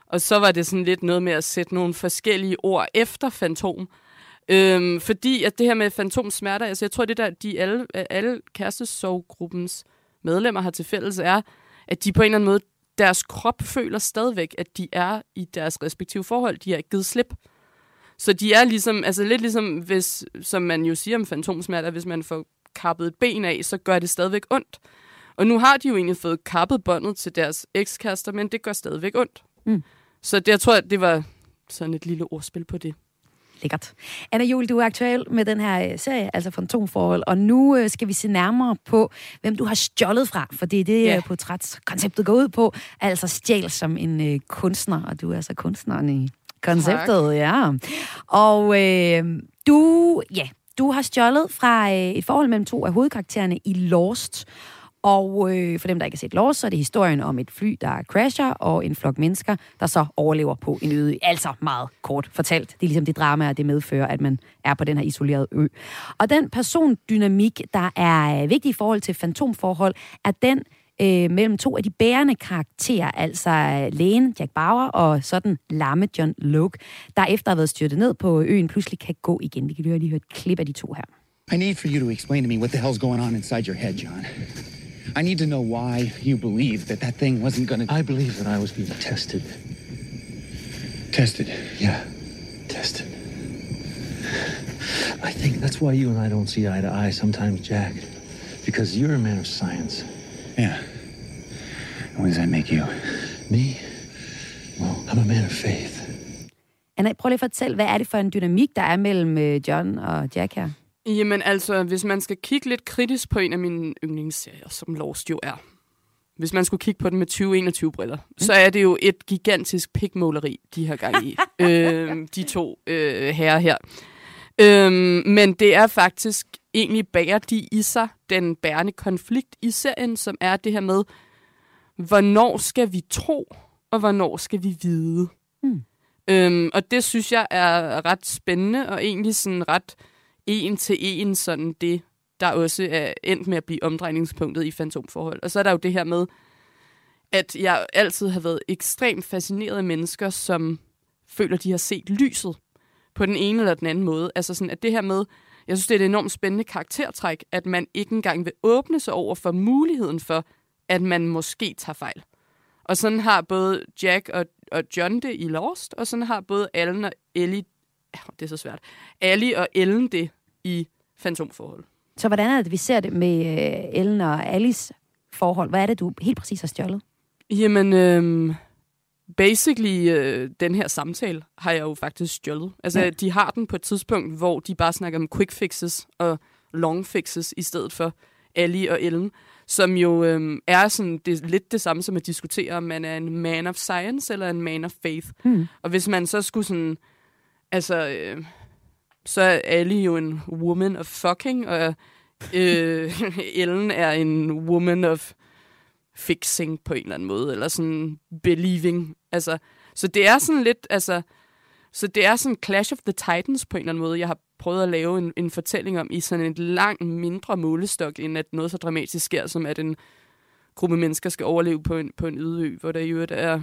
Og så var det sådan lidt noget med at sætte nogle forskellige ord efter fantom. Øhm, fordi at det her med fantomsmerter, altså jeg tror, det der, de alle, alle kærestesorggruppens medlemmer har til fælles, er, at de på en eller anden måde, deres krop føler stadigvæk, at de er i deres respektive forhold. De har ikke givet slip. Så de er ligesom, altså lidt ligesom, hvis, som man jo siger om fantomsmerter, hvis man får kappet et ben af, så gør det stadigvæk ondt. Og nu har de jo egentlig fået kappet båndet til deres ekskærester, men det gør stadigvæk ondt. Mm. Så det, jeg tror, det var sådan et lille ordspil på det. Lækkert. Anna Juhl, du er aktuel med den her serie, altså Fantomforhold, og nu skal vi se nærmere på, hvem du har stjålet fra, for det er det, yeah. portrætskonceptet går ud på, altså stjæl som en øh, kunstner, og du er altså kunstneren i konceptet, tak. Ja. Og øh, du, ja, du har stjålet fra øh, et forhold mellem to af hovedkaraktererne i Lost. Og øh, for dem, der ikke har set Lost, så er det historien om et fly, der crasher, og en flok mennesker, der så overlever på en øde. Altså meget kort fortalt. Det er ligesom det drama, og det medfører, at man er på den her isolerede ø. Og den persondynamik, der er vigtig i forhold til fantomforhold, er den øh, mellem to af de bærende karakterer, altså lægen Jack Bauer og sådan lamme John Locke, der efter at have været styrtet ned på øen, pludselig kan gå igen. Vi kan lige høre et klip af de to her. I need for you to explain to me what the hell's going on inside your head, John. I need to know why you believed that that thing wasn't gonna... I believe that I was being tested. Tested? Yeah, tested. I think that's why you and I don't see eye to eye sometimes, Jack. Because you're a man of science. Yeah. And what does that make you? Me? Well, I'm a man of faith. Anna, prøv lige at fortælle, hvad er det for en dynamik, der er mellem John og Jack her? Jamen altså, hvis man skal kigge lidt kritisk på en af mine yndlingsserier, som Lost jo er. Hvis man skulle kigge på den med tyve enogtyve-briller, mm. så er det jo et gigantisk pikmåleri, de har gang i. øh, de to øh, herrer her. Øh, men det er faktisk, egentlig bærer de i sig den bærende konflikt i serien, som er det her med, hvornår skal vi tro, og hvornår skal vi vide? Mm. Øh, og det synes jeg er ret spændende, og egentlig sådan ret... en til en, sådan det, der også er endt med at blive omdrejningspunktet i fantomforhold. Og så er der jo det her med, at jeg altid har været ekstremt fascineret af mennesker, som føler, de har set lyset på den ene eller den anden måde. Altså sådan, at det her med, jeg synes, det er et enormt spændende karaktertræk, at man ikke engang vil åbne sig over for muligheden for, at man måske tager fejl. Og sådan har både Jack og, og John det i Lost, og sådan har både Allen og Ellie det er så svært. Ali og Ellen det i fantomforhold. Så hvordan er det, vi ser det med Ellen og Alice forhold? Hvad er det, du helt præcis har stjålet? Jamen, øhm, basically, øh, den her samtale har jeg jo faktisk stjålet. Altså, ja. De har den på et tidspunkt, hvor de bare snakker om quick fixes og long fixes, i stedet for Ali og Ellen, som jo øhm, er sådan det, lidt det samme som at diskutere, om man er en man of science eller en man of faith. Mm. Og hvis man så skulle sådan... Altså, øh, så er Ali jo en woman of fucking, og øh, Ellen er en woman of fixing på en eller anden måde, eller sådan believing. Altså, så det er sådan lidt, altså, så det er sådan Clash of the Titans på en eller anden måde, jeg har prøvet at lave en, en fortælling om i sådan et langt mindre målestok, end at noget så dramatisk sker, som at en gruppe mennesker skal overleve på en, på en øde ø, hvor der i øvrigt er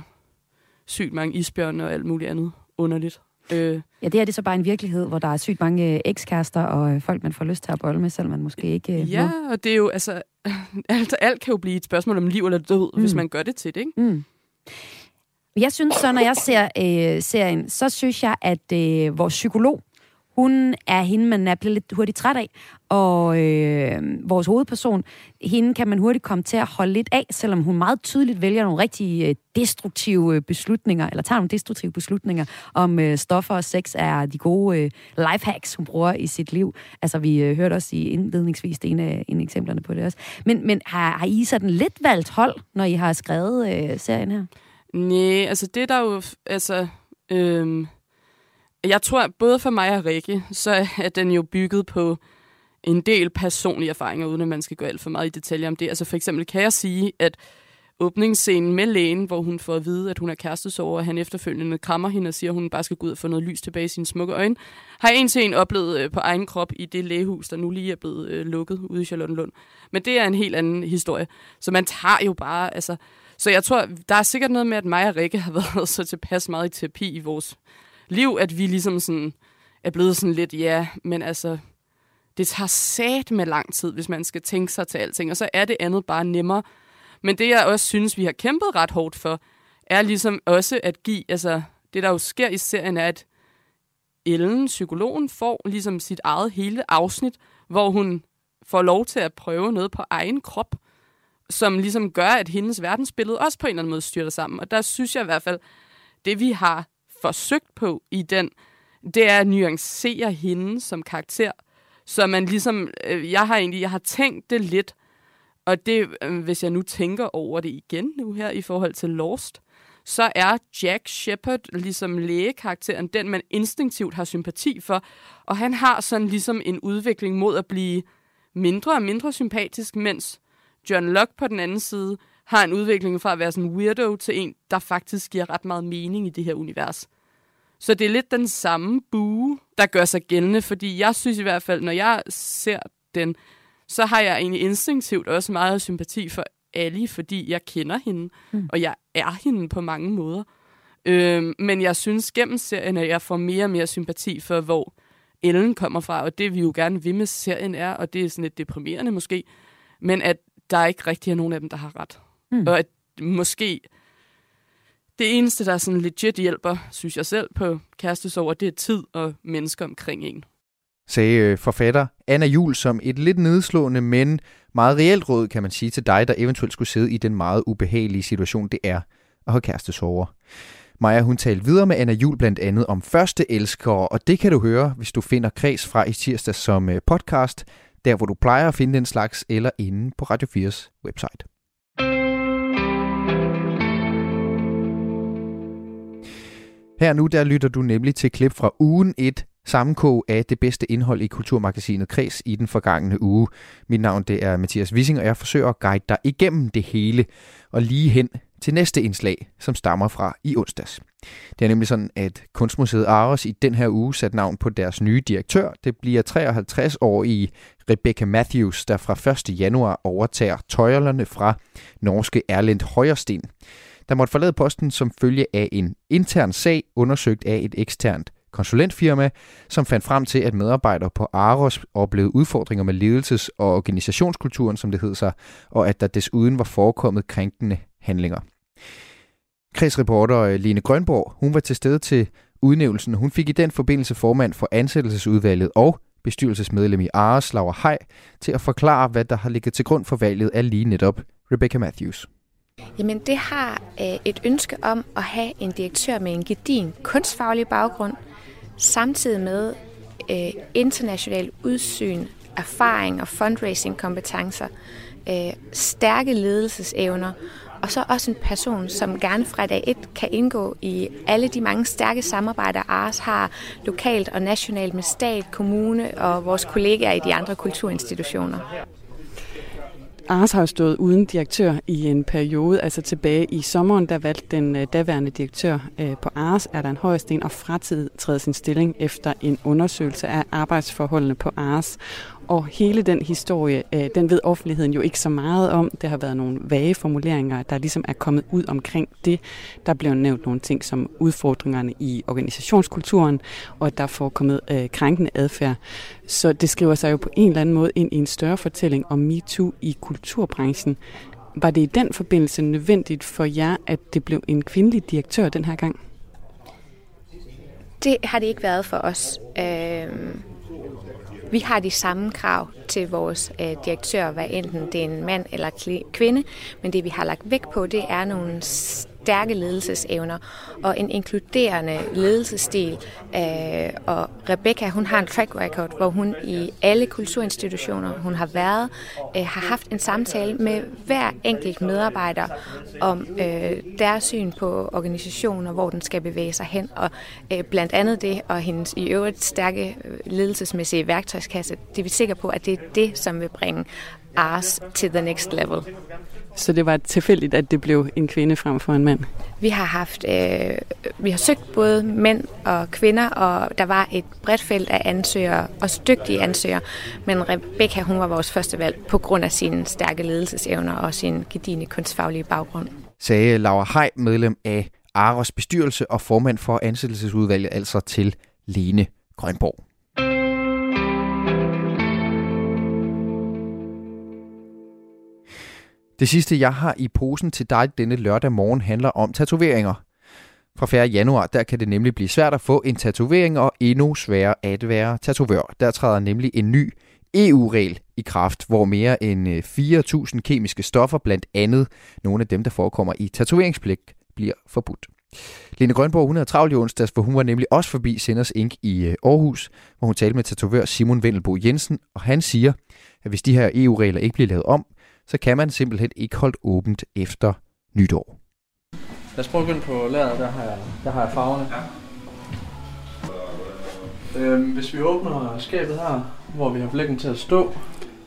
sygt mange isbjørne og alt muligt andet underligt. Øh. Ja, det her det er så bare en virkelighed, hvor der er sygt mange ekskærester og folk, man får lyst til at bolle med, selvom man måske ikke... Ja, må. Og det er jo, altså... Alt, alt kan jo blive et spørgsmål om liv eller død, mm. hvis man gør det til det, ikke? Mm. Jeg synes så, når jeg ser øh, serien, så synes jeg, at øh, vores psykolog, hun er hende, man er blevet lidt hurtigt træt af, og øh, vores hovedperson, hende kan man hurtigt komme til at holde lidt af, selvom hun meget tydeligt vælger nogle rigtig øh, destruktive beslutninger, eller tager nogle destruktive beslutninger, om øh, stoffer og sex er de gode øh, lifehacks, hun bruger i sit liv. Altså, vi øh, hørte også i indledningsvis det ene af, en af eksemplerne på det også. Men, men har, har I sådan lidt valgt hold, når I har skrevet øh, serien her? Næh, altså det der jo... Altså... Øh... Jeg tror, at både for mig og Rikke, så er den jo bygget på en del personlige erfaringer, uden at man skal gå alt for meget i detaljer om det. Altså for eksempel kan jeg sige, at åbningsscenen med lægen, hvor hun får at vide, at hun er kærestesorger, og han efterfølgende krammer hende og siger, at hun bare skal gå ud og få noget lys tilbage i sine smukke øjne, har jeg en til en oplevet på egen krop i det lægehus, der nu lige er blevet lukket ude i Charlottenlund. Men det er en helt anden historie. Så man tager jo bare... altså. Så jeg tror, der er sikkert noget med, at mig og Rikke har været så tilpas meget i terapi i vores liv, at vi ligesom sådan er blevet sådan lidt, ja, men altså... det tager sat med lang tid, hvis man skal tænke sig til alting, og så er det andet bare nemmere. Men det, jeg også synes, vi har kæmpet ret hårdt for, er ligesom også at give, altså det, der jo sker i serien, er, at Ellen, psykologen, får ligesom sit eget hele afsnit, hvor hun får lov til at prøve noget på egen krop, som ligesom gør, at hendes verdensbillede også på en eller anden måde styrter sammen. Og der synes jeg i hvert fald, det vi har forsøgt på i den, det er at nuancere hende som karakter, så man ligesom, jeg har egentlig, jeg har tænkt det lidt, og det, hvis jeg nu tænker over det igen nu her i forhold til Lost, så er Jack Shepard ligesom lægekarakteren, den man instinktivt har sympati for, og han har sådan ligesom en udvikling mod at blive mindre og mindre sympatisk, mens John Locke på den anden side har en udvikling fra at være sådan en weirdo til en, der faktisk giver ret meget mening i det her univers. Så det er lidt den samme bue, der gør sig gældende, fordi jeg synes i hvert fald, når jeg ser den, så har jeg egentlig instinktivt også meget sympati for Allie, fordi jeg kender hende, mm. og jeg er hende på mange måder. Øhm, men jeg synes gennem serien, at jeg får mere og mere sympati for, hvor Ellen kommer fra, og det vi jo gerne vil med serien er, og det er sådan lidt deprimerende måske, men at der ikke rigtig er nogen af dem, der har ret. Mm. Og at måske... det eneste, der sådan legit hjælper, synes jeg selv, på kærestesorger, det er tid og mennesker omkring en. Sagde forfatter Anna Juhl som et lidt nedslående, men meget reelt råd, kan man sige, til dig, der eventuelt skulle sidde i den meget ubehagelige situation, det er at have kærestesorger. Maja, hun talte videre med Anna Juhl blandt andet om førsteelskere, og det kan du høre, hvis du finder Kreds fra i tirsdag som podcast, der hvor du plejer at finde den slags, eller inde på Radio firs website. Her nu, der lytter du nemlig til klip fra ugen et, sammenkog af det bedste indhold i kulturmagasinet Kreds i den forgangne uge. Mit navn det er Mathias Wissing, og jeg forsøger at guide dig igennem det hele og lige hen til næste indslag, som stammer fra i onsdags. Det er nemlig sådan, at Kunstmuseet Aros i den her uge satte navn på deres nye direktør. Det bliver treoghalvtreds-årige Rebecca Matthews, der fra første januar overtager tøjlerne fra norske Erlend Højersten, der måtte forlade posten som følge af en intern sag, undersøgt af et eksternt konsulentfirma, som fandt frem til, at medarbejdere på Aros oplevede udfordringer med ledelses- og organisationskulturen, som det hed sig, og at der desuden var forekommet krænkende handlinger. Kredsreporter Line Grønborg, hun var til stede til udnævnelsen. Hun fik i den forbindelse formand for ansættelsesudvalget og bestyrelsesmedlem i Aros, Laura Hay, til at forklare, hvad der har ligget til grund for valget af lige netop Rebecca Matthews. Jamen det har øh, et ønske om at have en direktør med en gedigen kunstfaglig baggrund, samtidig med øh, international udsyn, erfaring og fundraising-kompetencer, øh, stærke ledelsesevner, og så også en person, som gerne fra dag et kan indgå i alle de mange stærke samarbejder, Aros har lokalt og nationalt med stat, kommune og vores kollegaer i de andre kulturinstitutioner. Aros har stået uden direktør i en periode, altså tilbage i sommeren, der valgte den daværende direktør på Aros, Erlend Højersten, at fratræde sin stilling efter en undersøgelse af arbejdsforholdene på Aros. Og hele den historie, den ved offentligheden jo ikke så meget om. Der har været nogle vage formuleringer, der ligesom er kommet ud omkring det. Der blev nævnt nogle ting som udfordringerne i organisationskulturen, og at der er forekommet øh, krænkende adfærd. Så det skriver sig jo på en eller anden måde ind i en større fortælling om MeToo i kulturbranchen. Var det i den forbindelse nødvendigt for jer, at det blev en kvindelig direktør den her gang? Det har det ikke været for os. Øh... Vi har de samme krav til vores øh, direktør, hvad enten det er en mand eller kvinde, men det vi har lagt vægt på, det er nogle stærke ledelsesevner og en inkluderende ledelsesstil. Og Rebecca, hun har en track record, hvor hun i alle kulturinstitutioner, hun har været, har haft en samtale med hver enkelt medarbejder om deres syn på organisationen og hvor den skal bevæge sig hen. Og blandt andet det og hendes i øvrigt stærke ledelsesmæssige værktøjskasse, det er vi sikre på, at det er det, som vil bringe Aros til the next level. Så det var tilfældigt, at det blev en kvinde frem for en mand? Vi har haft, øh, vi har søgt både mænd og kvinder, og der var et bredt felt af ansøgere, også dygtige ansøgere, men Rebecca, hun var vores første valg på grund af sine stærke ledelsesevner og sin gedigne kunstfaglige baggrund. Sagde Laura Hay, medlem af Aros bestyrelse og formand for ansættelsesudvalget, altså til Line Grønborg. Det sidste, jeg har i posen til dig denne lørdag morgen, handler om tatoveringer. Fra fjerde januar, der kan det nemlig blive svært at få en tatovering, og endnu sværere at være tatovør. Der træder nemlig en ny E U-regel i kraft, hvor mere end fire tusind kemiske stoffer, blandt andet nogle af dem, der forekommer i tatoveringsplæk, bliver forbudt. Line Grønborg, hun havde travlt i onsdags, for hun var nemlig også forbi Senders Ink i Aarhus, hvor hun talte med tatovør Simon Vendelbo Jensen, og han siger, at hvis de her E U-regler ikke bliver lavet om, så kan man simpelthen ikke holde åbent efter nytår. Lad os prøve at begynde på lærredet, der har jeg, der har jeg farverne. Ja. Øhm, hvis vi åbner skabet her, hvor vi har flækken til at stå.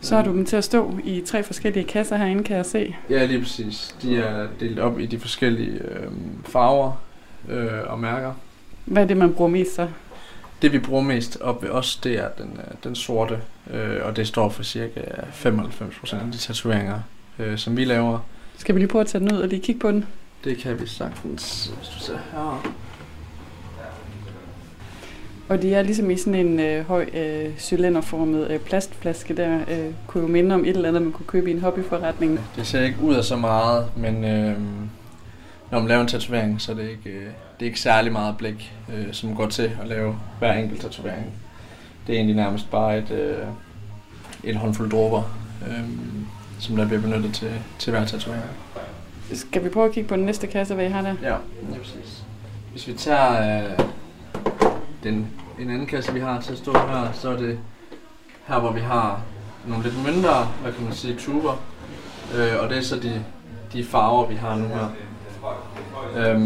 Så har du dem til at stå i tre forskellige kasser herinde, kan jeg se. Ja, lige præcis. De er delt op i de forskellige øhm, farver øh, og mærker. Hvad er det, man bruger mest så? Det vi bruger mest op ved os, det er den, den sorte, øh, og det står for cirka femoghalvfems procent af de tatoveringer, øh, som vi laver. Skal vi lige prøve at tage den ud og lige kigge på den? Det kan vi sagtens, hvis du ser her. Og de er ligesom i sådan en øh, høj øh, cylinderformet øh, plastflaske der, øh, kunne jo minde om et eller andet, man kunne købe i en hobbyforretning. Det ser ikke ud af så meget, men øh, når man laver en tatovering, så er det ikke... Øh, Det er ikke særlig meget blæk, øh, som går til at lave hver enkelt tatovering. Det er egentlig nærmest bare et, øh, et håndfuld dråber, øh, som der bliver benyttet til, til hver tatovering. Skal vi prøve at kigge på den næste kasse, hvad I har der? Ja, ja præcis. Hvis vi tager øh, den, en anden kasse, vi har til at stå her, så er det her, hvor vi har nogle lidt mindre, hvad kan man sige, tuber. Øh, og det er så de, de farver, vi har nu her. Øh,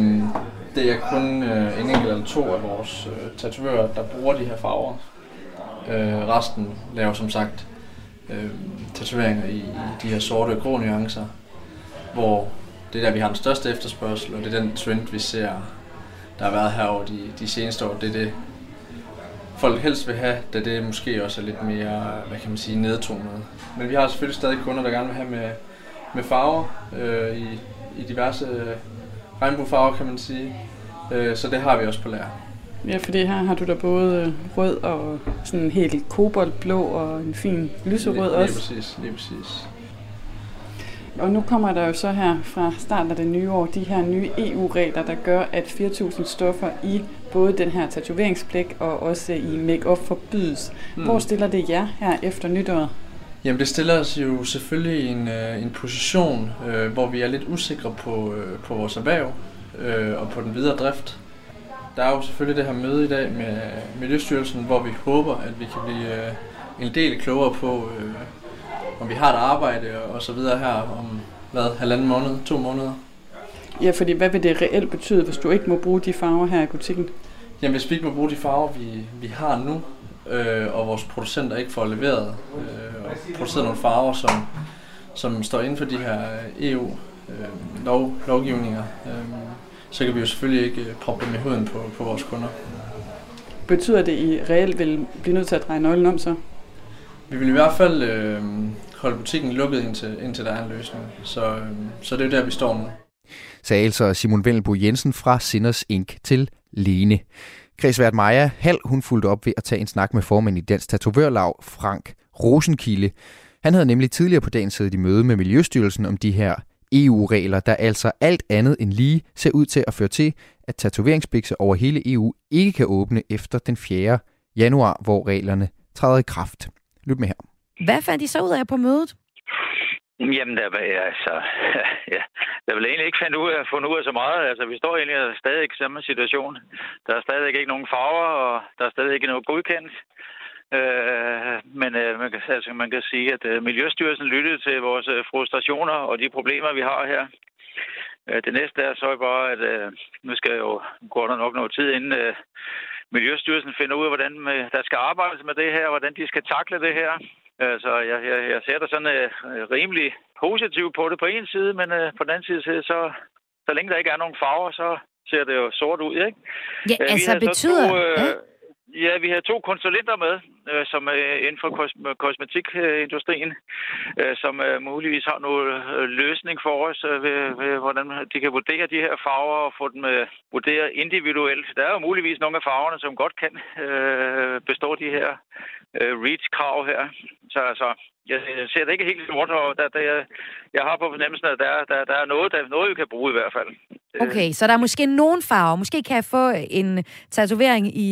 Det er kun øh, en enkelt eller to af vores øh, tatovører, der bruger de her farver. Øh, resten laver som sagt øh, tatoveringer i, i de her sorte og grå nuancer, hvor det er der, vi har den største efterspørgsel, og det er den trend, vi ser, der har været herover de, de seneste år. Det er det, folk helst vil have, da det måske også er lidt mere, hvad kan man sige, nedtonet. Men vi har selvfølgelig stadig kunder, der gerne vil have med, med farver øh, i, i diverse... Øh, regnbuefarver, kan man sige. Så det har vi også på lager. Ja, fordi her har du der både rød og sådan en helt koboldblå og en fin lyserød også. Lige præcis, lige præcis. Og nu kommer der jo så her fra starten af det nye år, de her nye E U-regler, der gør, at fire tusind stoffer i både den her tatoveringsplæk og også i make-up forbydes. Mm. Hvor stiller det jer her efter nytåret? Jamen det stiller os jo selvfølgelig i en, øh, en position, øh, hvor vi er lidt usikre på, øh, på vores erhverv øh, og på den videre drift. Der er jo selvfølgelig det her møde i dag med Miljøstyrelsen, hvor vi håber, at vi kan blive øh, en del klogere på, øh, om vi har et arbejde og så videre her om hvad, halvanden måned, to måneder. Ja, fordi hvad vil det reelt betyde, hvis du ikke må bruge de farver her i butikken? Jamen hvis vi ikke må bruge de farver, vi, vi har nu, Øh, og vores producenter ikke får leveret øh, og produceret nogle farver, som, som står inden for de her E U-lovgivninger, øh, lov, øh, så kan vi jo selvfølgelig ikke proppe dem i huden på, på vores kunder. Betyder det, at I reelt vil blive nødt til at dreje nøglen om så? Vi vil i hvert fald øh, holde butikken lukket, indtil, indtil der er en løsning, så, øh, så det er jo der, vi står nu. Sagde altså Simon Vendelbo Jensen fra Sinders Ink til Lene. Kredsvært Maja Hall, hun fulgte op ved at tage en snak med formanden i Dansk Tatovør-Lav, Frank Rosenkilde. Han havde nemlig tidligere på dagen siddet i møde med Miljøstyrelsen om de her E U-regler, der altså alt andet end lige ser ud til at føre til, at tatoveringsbikser over hele E U ikke kan åbne efter den fjerde januar, hvor reglerne træder i kraft. Lyt med her. Hvad fandt I så ud af på mødet? Jamen, der var, altså, ja, der var egentlig ikke fandt ud af, fundet ud af så meget. Altså, vi står egentlig stadig i samme situation. Der er stadig ikke nogen farver, og der er stadig ikke noget godkendt. Øh, men øh, man, kan, altså, man kan sige, at øh, Miljøstyrelsen lyttede til vores frustrationer og de problemer, vi har her. Øh, det næste er så bare, at øh, nu skal jo gå der nok noget tid, inden øh, Miljøstyrelsen finder ud af, hvordan øh, der skal arbejdes med det her, og hvordan de skal takle det her. Så jeg, jeg, jeg ser der sådan øh, rimelig positivt på det på en side, men øh, på den anden side, så, så længe der ikke er nogen farver, så ser det jo sort ud, ikke? Ja, øh, altså betyder... To, øh, ja. ja, vi havde to konsulenter med, øh, som øh, inden for kos- kosmetikindustrien, øh, som øh, muligvis har noget løsning for os, øh, ved, ved, hvordan de kan vurdere de her farver og få dem øh, vurderet individuelt. Der er jo muligvis nogle af farverne, som godt kan øh, bestå de her øh, reach-krav her. Så altså, jeg ser det ikke helt sort, og der, der, jeg, jeg har på fornemmelsen, at der, der, der er noget, der er noget, vi kan bruge i hvert fald. Okay, så der er måske nogen farver. Måske kan jeg få en tatovering i,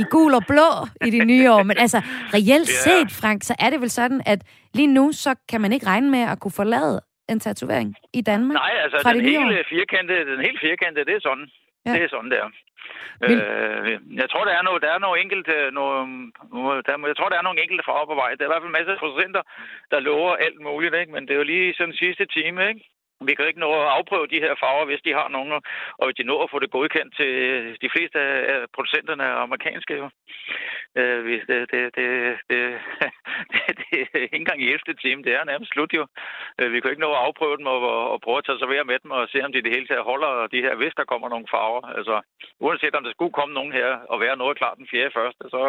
i gul og blå i det nye år. Men altså, reelt set, Frank, så er det vel sådan, at lige nu, så kan man ikke regne med at kunne forlade en tatovering i Danmark? Nej, altså, fra den, det hele firkante, den hele firkante, det er sådan. Ja. Det er sådan, det er. Men... Øh, jeg tror, der er noget, der er noget enkelte, noget, der, jeg tror, der er nogle enkelte farver på vej. Der er i hvert fald masser af procenter, der lover alt muligt, ikke? Men det er jo lige sådan sidste time, ikke? Vi kan ikke nå at afprøve de her farver, hvis de har nogen, og hvis de når at få det godkendt til de fleste af producenterne er amerikanske. Jo. Øh, det, det, det, det, det er ikke engang i ellevte time, det er nærmest slut jo. Øh, vi kan ikke nå at afprøve dem og, og, og prøve at tage servere med dem og se, om de det hele taget holder de her, hvis der kommer nogle farver. Altså, uanset om der skulle komme nogen her og være noget klar den fjerde første, så,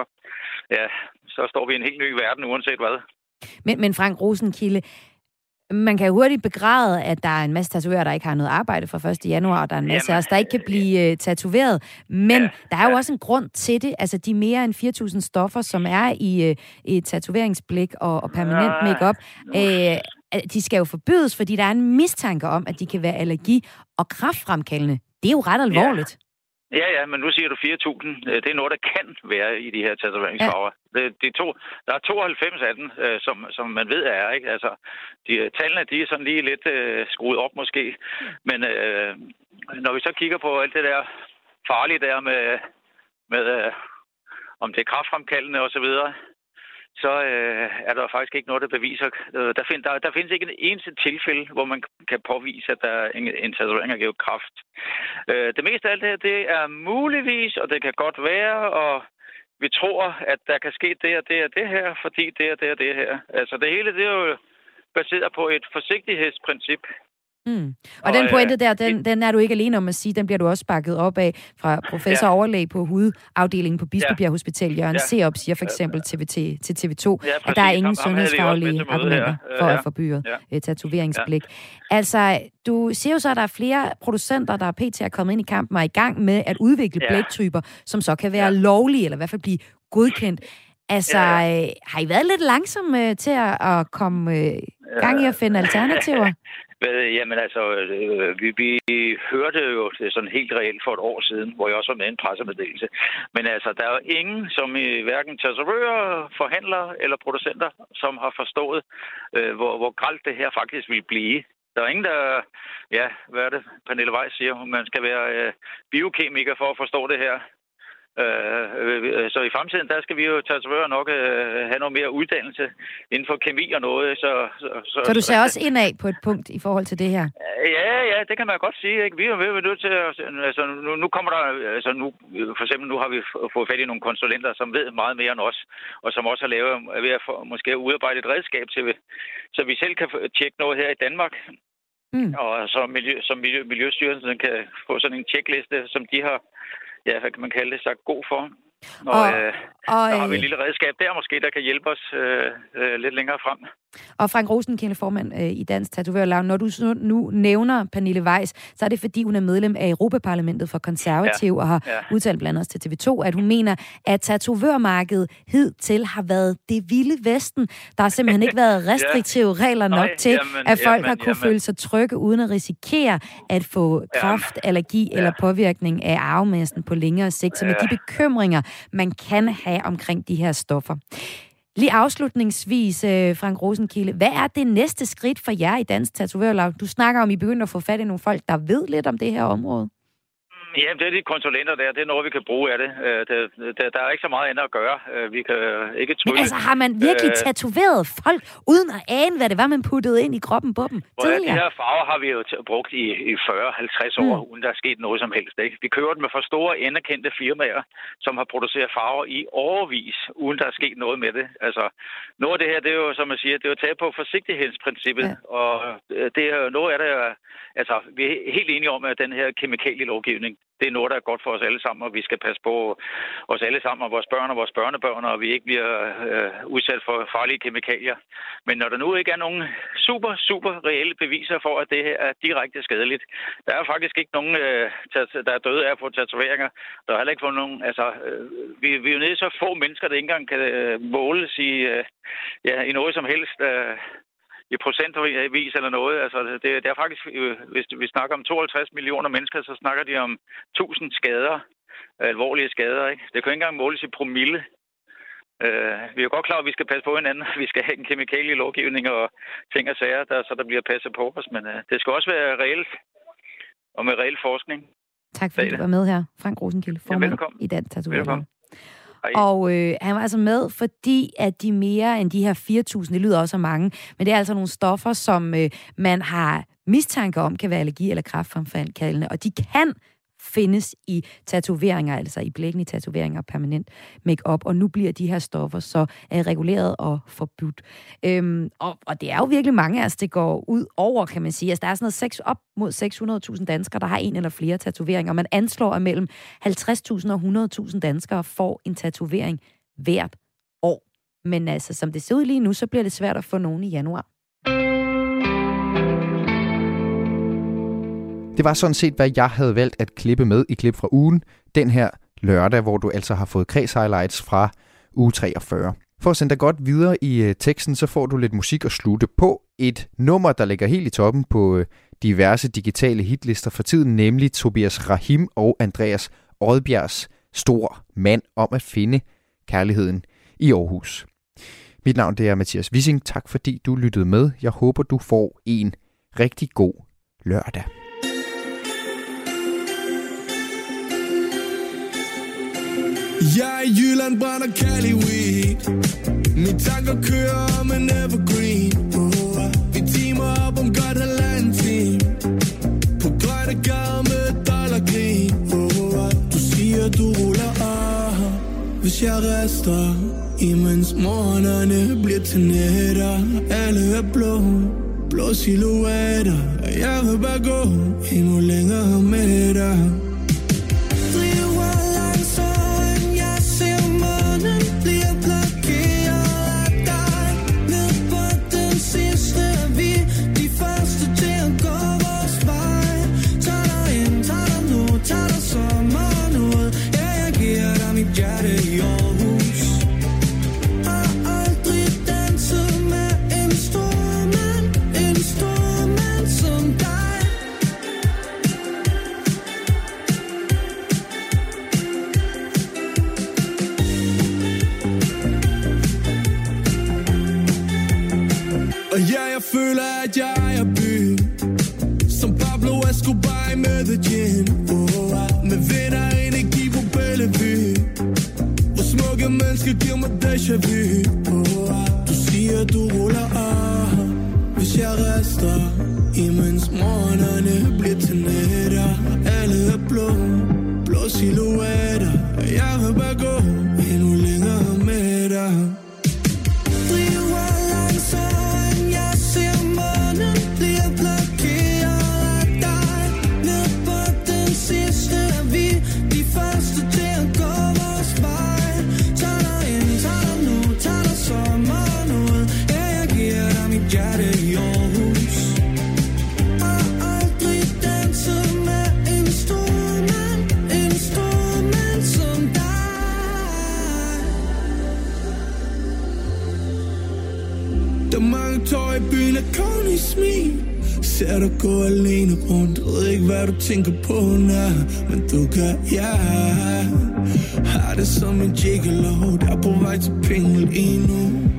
ja, så står vi i en helt ny verden, uanset hvad. Men, men Frank Rosenkilde, man kan hurtigt begræde, at der er en masse tatovører, der ikke har noget arbejde fra første januar, og der er en masse også, der ikke kan blive tatoveret. Men ja, der er jo ja. også en grund til det. Altså, de mere end fire tusind stoffer, som er i, i tatoveringsblik og, og permanent makeup, øh, de skal jo forbydes, fordi der er en mistanke om, at de kan være allergi- og kræftfremkaldende. Det er jo ret alvorligt. Ja. Ja, ja, men nu siger du fire tusind. Det er noget, der kan være i de her tatoveringsfarver. Ja. Det, de to, der er tooghalvfems af dem, som, som man ved er, ikke? Altså, de, tallene, de er sådan lige lidt øh, skruet op måske. Men øh, når vi så kigger på alt det der farlige der med, med øh, om det er kræftfremkaldende og så videre, så øh, er der faktisk ikke noget, der beviser. Øh, der, find, der, der findes ikke en eneste tilfælde, hvor man kan påvise, at der er en, en tatovering har givet kræft. Øh, det meste af alt det her, det er muligvis, og det kan godt være, og vi tror, at der kan ske det og det og det her, fordi det og det og det her. Altså det hele, det er jo baseret på et forsigtighedsprincip. Mm. Og, og den pointe der, den, den er du ikke alene om at sige, den bliver du også bakket op af fra professor ja. overlæg på hovedafdelingen på Bispebjerg Hospital, Jørgen ja. Serup, siger for eksempel T V T, til T V to, ja, at der er ingen sundhedsfaglige argumenter for ja. at forbyde ja. tatoveringsblik. Ja. Altså, du siger jo så, at der er flere producenter, der er pt. Er kommet ind i kampen og er i gang med at udvikle ja. blæktyper, som så kan være ja. lovlige, eller i hvert fald blive godkendt. Altså, ja, ja. har I været lidt langsomme til at komme gang i at finde alternativer? Jamen altså, vi, vi hørte jo det sådan helt reelt for et år siden, hvor jeg også var med i en pressemeddelelse. Men altså, der er jo ingen, som i hverken tatovører, forhandlere eller producenter, som har forstået, øh, hvor, hvor grelt det her faktisk vil blive. Der er ingen, der... Ja, hvad er det, Pernille Weiss siger? Man skal være øh, biokemiker for at forstå det her. Så i fremtiden, der skal vi jo tatovører nok have noget mere uddannelse inden for kemi og noget. Så, så, så, så du ser også indad på et punkt i forhold til det her? Ja, ja, det kan man godt sige. Ikke? Vi er jo nødt til at... Altså, nu, nu kommer der... Altså, nu, for eksempel nu har vi fået fat i nogle konsulenter, som ved meget mere end os, og som også har lavet ved at få, måske udarbejde et redskab til, så vi selv kan tjekke noget her i Danmark. Mm. Og så miljø, som miljø, Miljøstyrelsen kan få sådan en tjekliste, som de har... Ja, hvad kan man kalde det, så god for. Og, og, øh, og der har vi et lille redskab der måske, der kan hjælpe os øh, øh, lidt længere frem. Og Frank Rosenkilde, formand øh, i Dansk Tatovør-Lav, når du nu nævner Pernille Weiss, så er det fordi, hun er medlem af Europaparlamentet for konservativ ja. og har ja. udtalt blandt andet til T V to, at hun mener, at tatovørmarkedet hidtil har været det vilde vesten. Der har simpelthen ikke været restriktive ja. regler nok Nej, til, jamen, at folk jamen, har kunne jamen. føle sig trygge uden at risikere at få kræft, allergi ja. eller påvirkning af arvemassen på længere sigt, så med ja. de bekymringer, man kan have omkring de her stoffer. Lige afslutningsvis, Frank Rosenkilde, hvad er det næste skridt for jer i Dansk Tatovør-Lav? Du snakker om, I begynder at få fat i nogle folk, der ved lidt om det her område. Ja, det er de konsulenter der. Det er noget, vi kan bruge af det. Der, der, der er ikke så meget andet at gøre. Vi kan ikke trylle. Men altså, har man virkelig tatoveret folk, uden at ane, hvad det var, man puttede ind i kroppen på dem tidligere? De her farver har vi jo brugt i, i fyrre til halvtreds år, mm. uden der er sket noget som helst. Ikke? Vi kører dem med for store, anerkendte firmaer, som har produceret farver i årevis, uden der er sket noget med det. Altså, noget af det her, det er jo, som man siger, det er jo taget på forsigtighedsprincippet. Ja. Og det er jo noget af det, altså, vi er helt enige om, at den her kemikalielovgivning, det er noget, der er godt for os alle sammen, og vi skal passe på os alle sammen, og vores børn og vores børnebørn, og vi ikke bliver øh, udsat for farlige kemikalier. Men når der nu ikke er nogen super, super reelle beviser for, at det her er direkte skadeligt, der er faktisk ikke nogen, øh, der er døde af at få tatoveringer. Der er heller ikke fået nogen, altså, øh, vi, vi er jo nede så få mennesker, der ikke engang kan øh, måles i, øh, ja, i noget som helst. Øh, i procentvis eller noget. Altså, det, det er faktisk, hvis vi snakker om tooghalvtreds millioner mennesker, så snakker de om tusind skader, alvorlige skader, ikke? Det kan ikke engang måles i promille. Uh, vi er jo godt klar, at vi skal passe på hinanden. Vi skal have en kemikalielovgivning og ting og sager, der, så der bliver passet på os. Men uh, det skal også være reelt og med reel forskning. Tak fordi du var med her, Frank Rosenkilde, formand i Dansk Tatovør-Lav. Og øh, han var altså med, fordi at de mere end de her fire tusind, det lyder også af mange, men det er altså nogle stoffer, som øh, man har mistanke om, kan være allergi- eller kræftfremkaldende, og de kan findes i tatoveringer, altså i blækken i tatoveringer, permanent make-up, og nu bliver de her stoffer så øh, reguleret og forbudt. Øhm, og, og det er jo virkelig mange af os, det går ud over, kan man sige. Altså, der er sådan noget seks, op mod seks hundrede tusind danskere, der har en eller flere tatoveringer, og man anslår, at mellem halvtreds tusind og hundrede tusind danskere får en tatovering hvert år. Men altså, som det ser ud lige nu, så bliver det svært at få nogen i januar. Det var sådan set, hvad jeg havde valgt at klippe med i klip fra ugen, den her lørdag, hvor du altså har fået kreds-highlights fra uge treogfyrre. For at sende dig godt videre i teksten, så får du lidt musik at slutte på. Et nummer, der ligger helt i toppen på diverse digitale hitlister for tiden, nemlig Tobias Rahim og Andreas Odbjergs Stor Mand om at finde kærligheden i Aarhus. Mit navn det er Mathias Wissing. Tak fordi du lyttede med. Jeg håber, du får en rigtig god lørdag. Jeg i Jylland brænder Cali weed. Mine tanker kører om en evergreen. uh, Vi timer op om godt halvanden time på grønne gader med dollargrin. uh, Du siger du ruller af, hvis jeg rester, imens morgenerne bliver til nætter. Alle er blå, blå silhuetter, og jeg vil bare gå endnu længere med dig. Føler, at jeg ejer byen, som Pablo Escobar med The Gin. Oh, med vinder energi på Bellevue, hvor smukke mennesker giver mig déjà vu. Oh, du siger, du ruller af, hvis jeg rester, imens morgenerne bliver til nætter. Alle er blå, blå silhuetter, og jeg vil bare gå endnu længere med dig. Ser du gå alene rundt, ved ikke hvad du tænker på, nej, men du gør, ja. Har det som en gigolo, der er på vej til penge lige nu.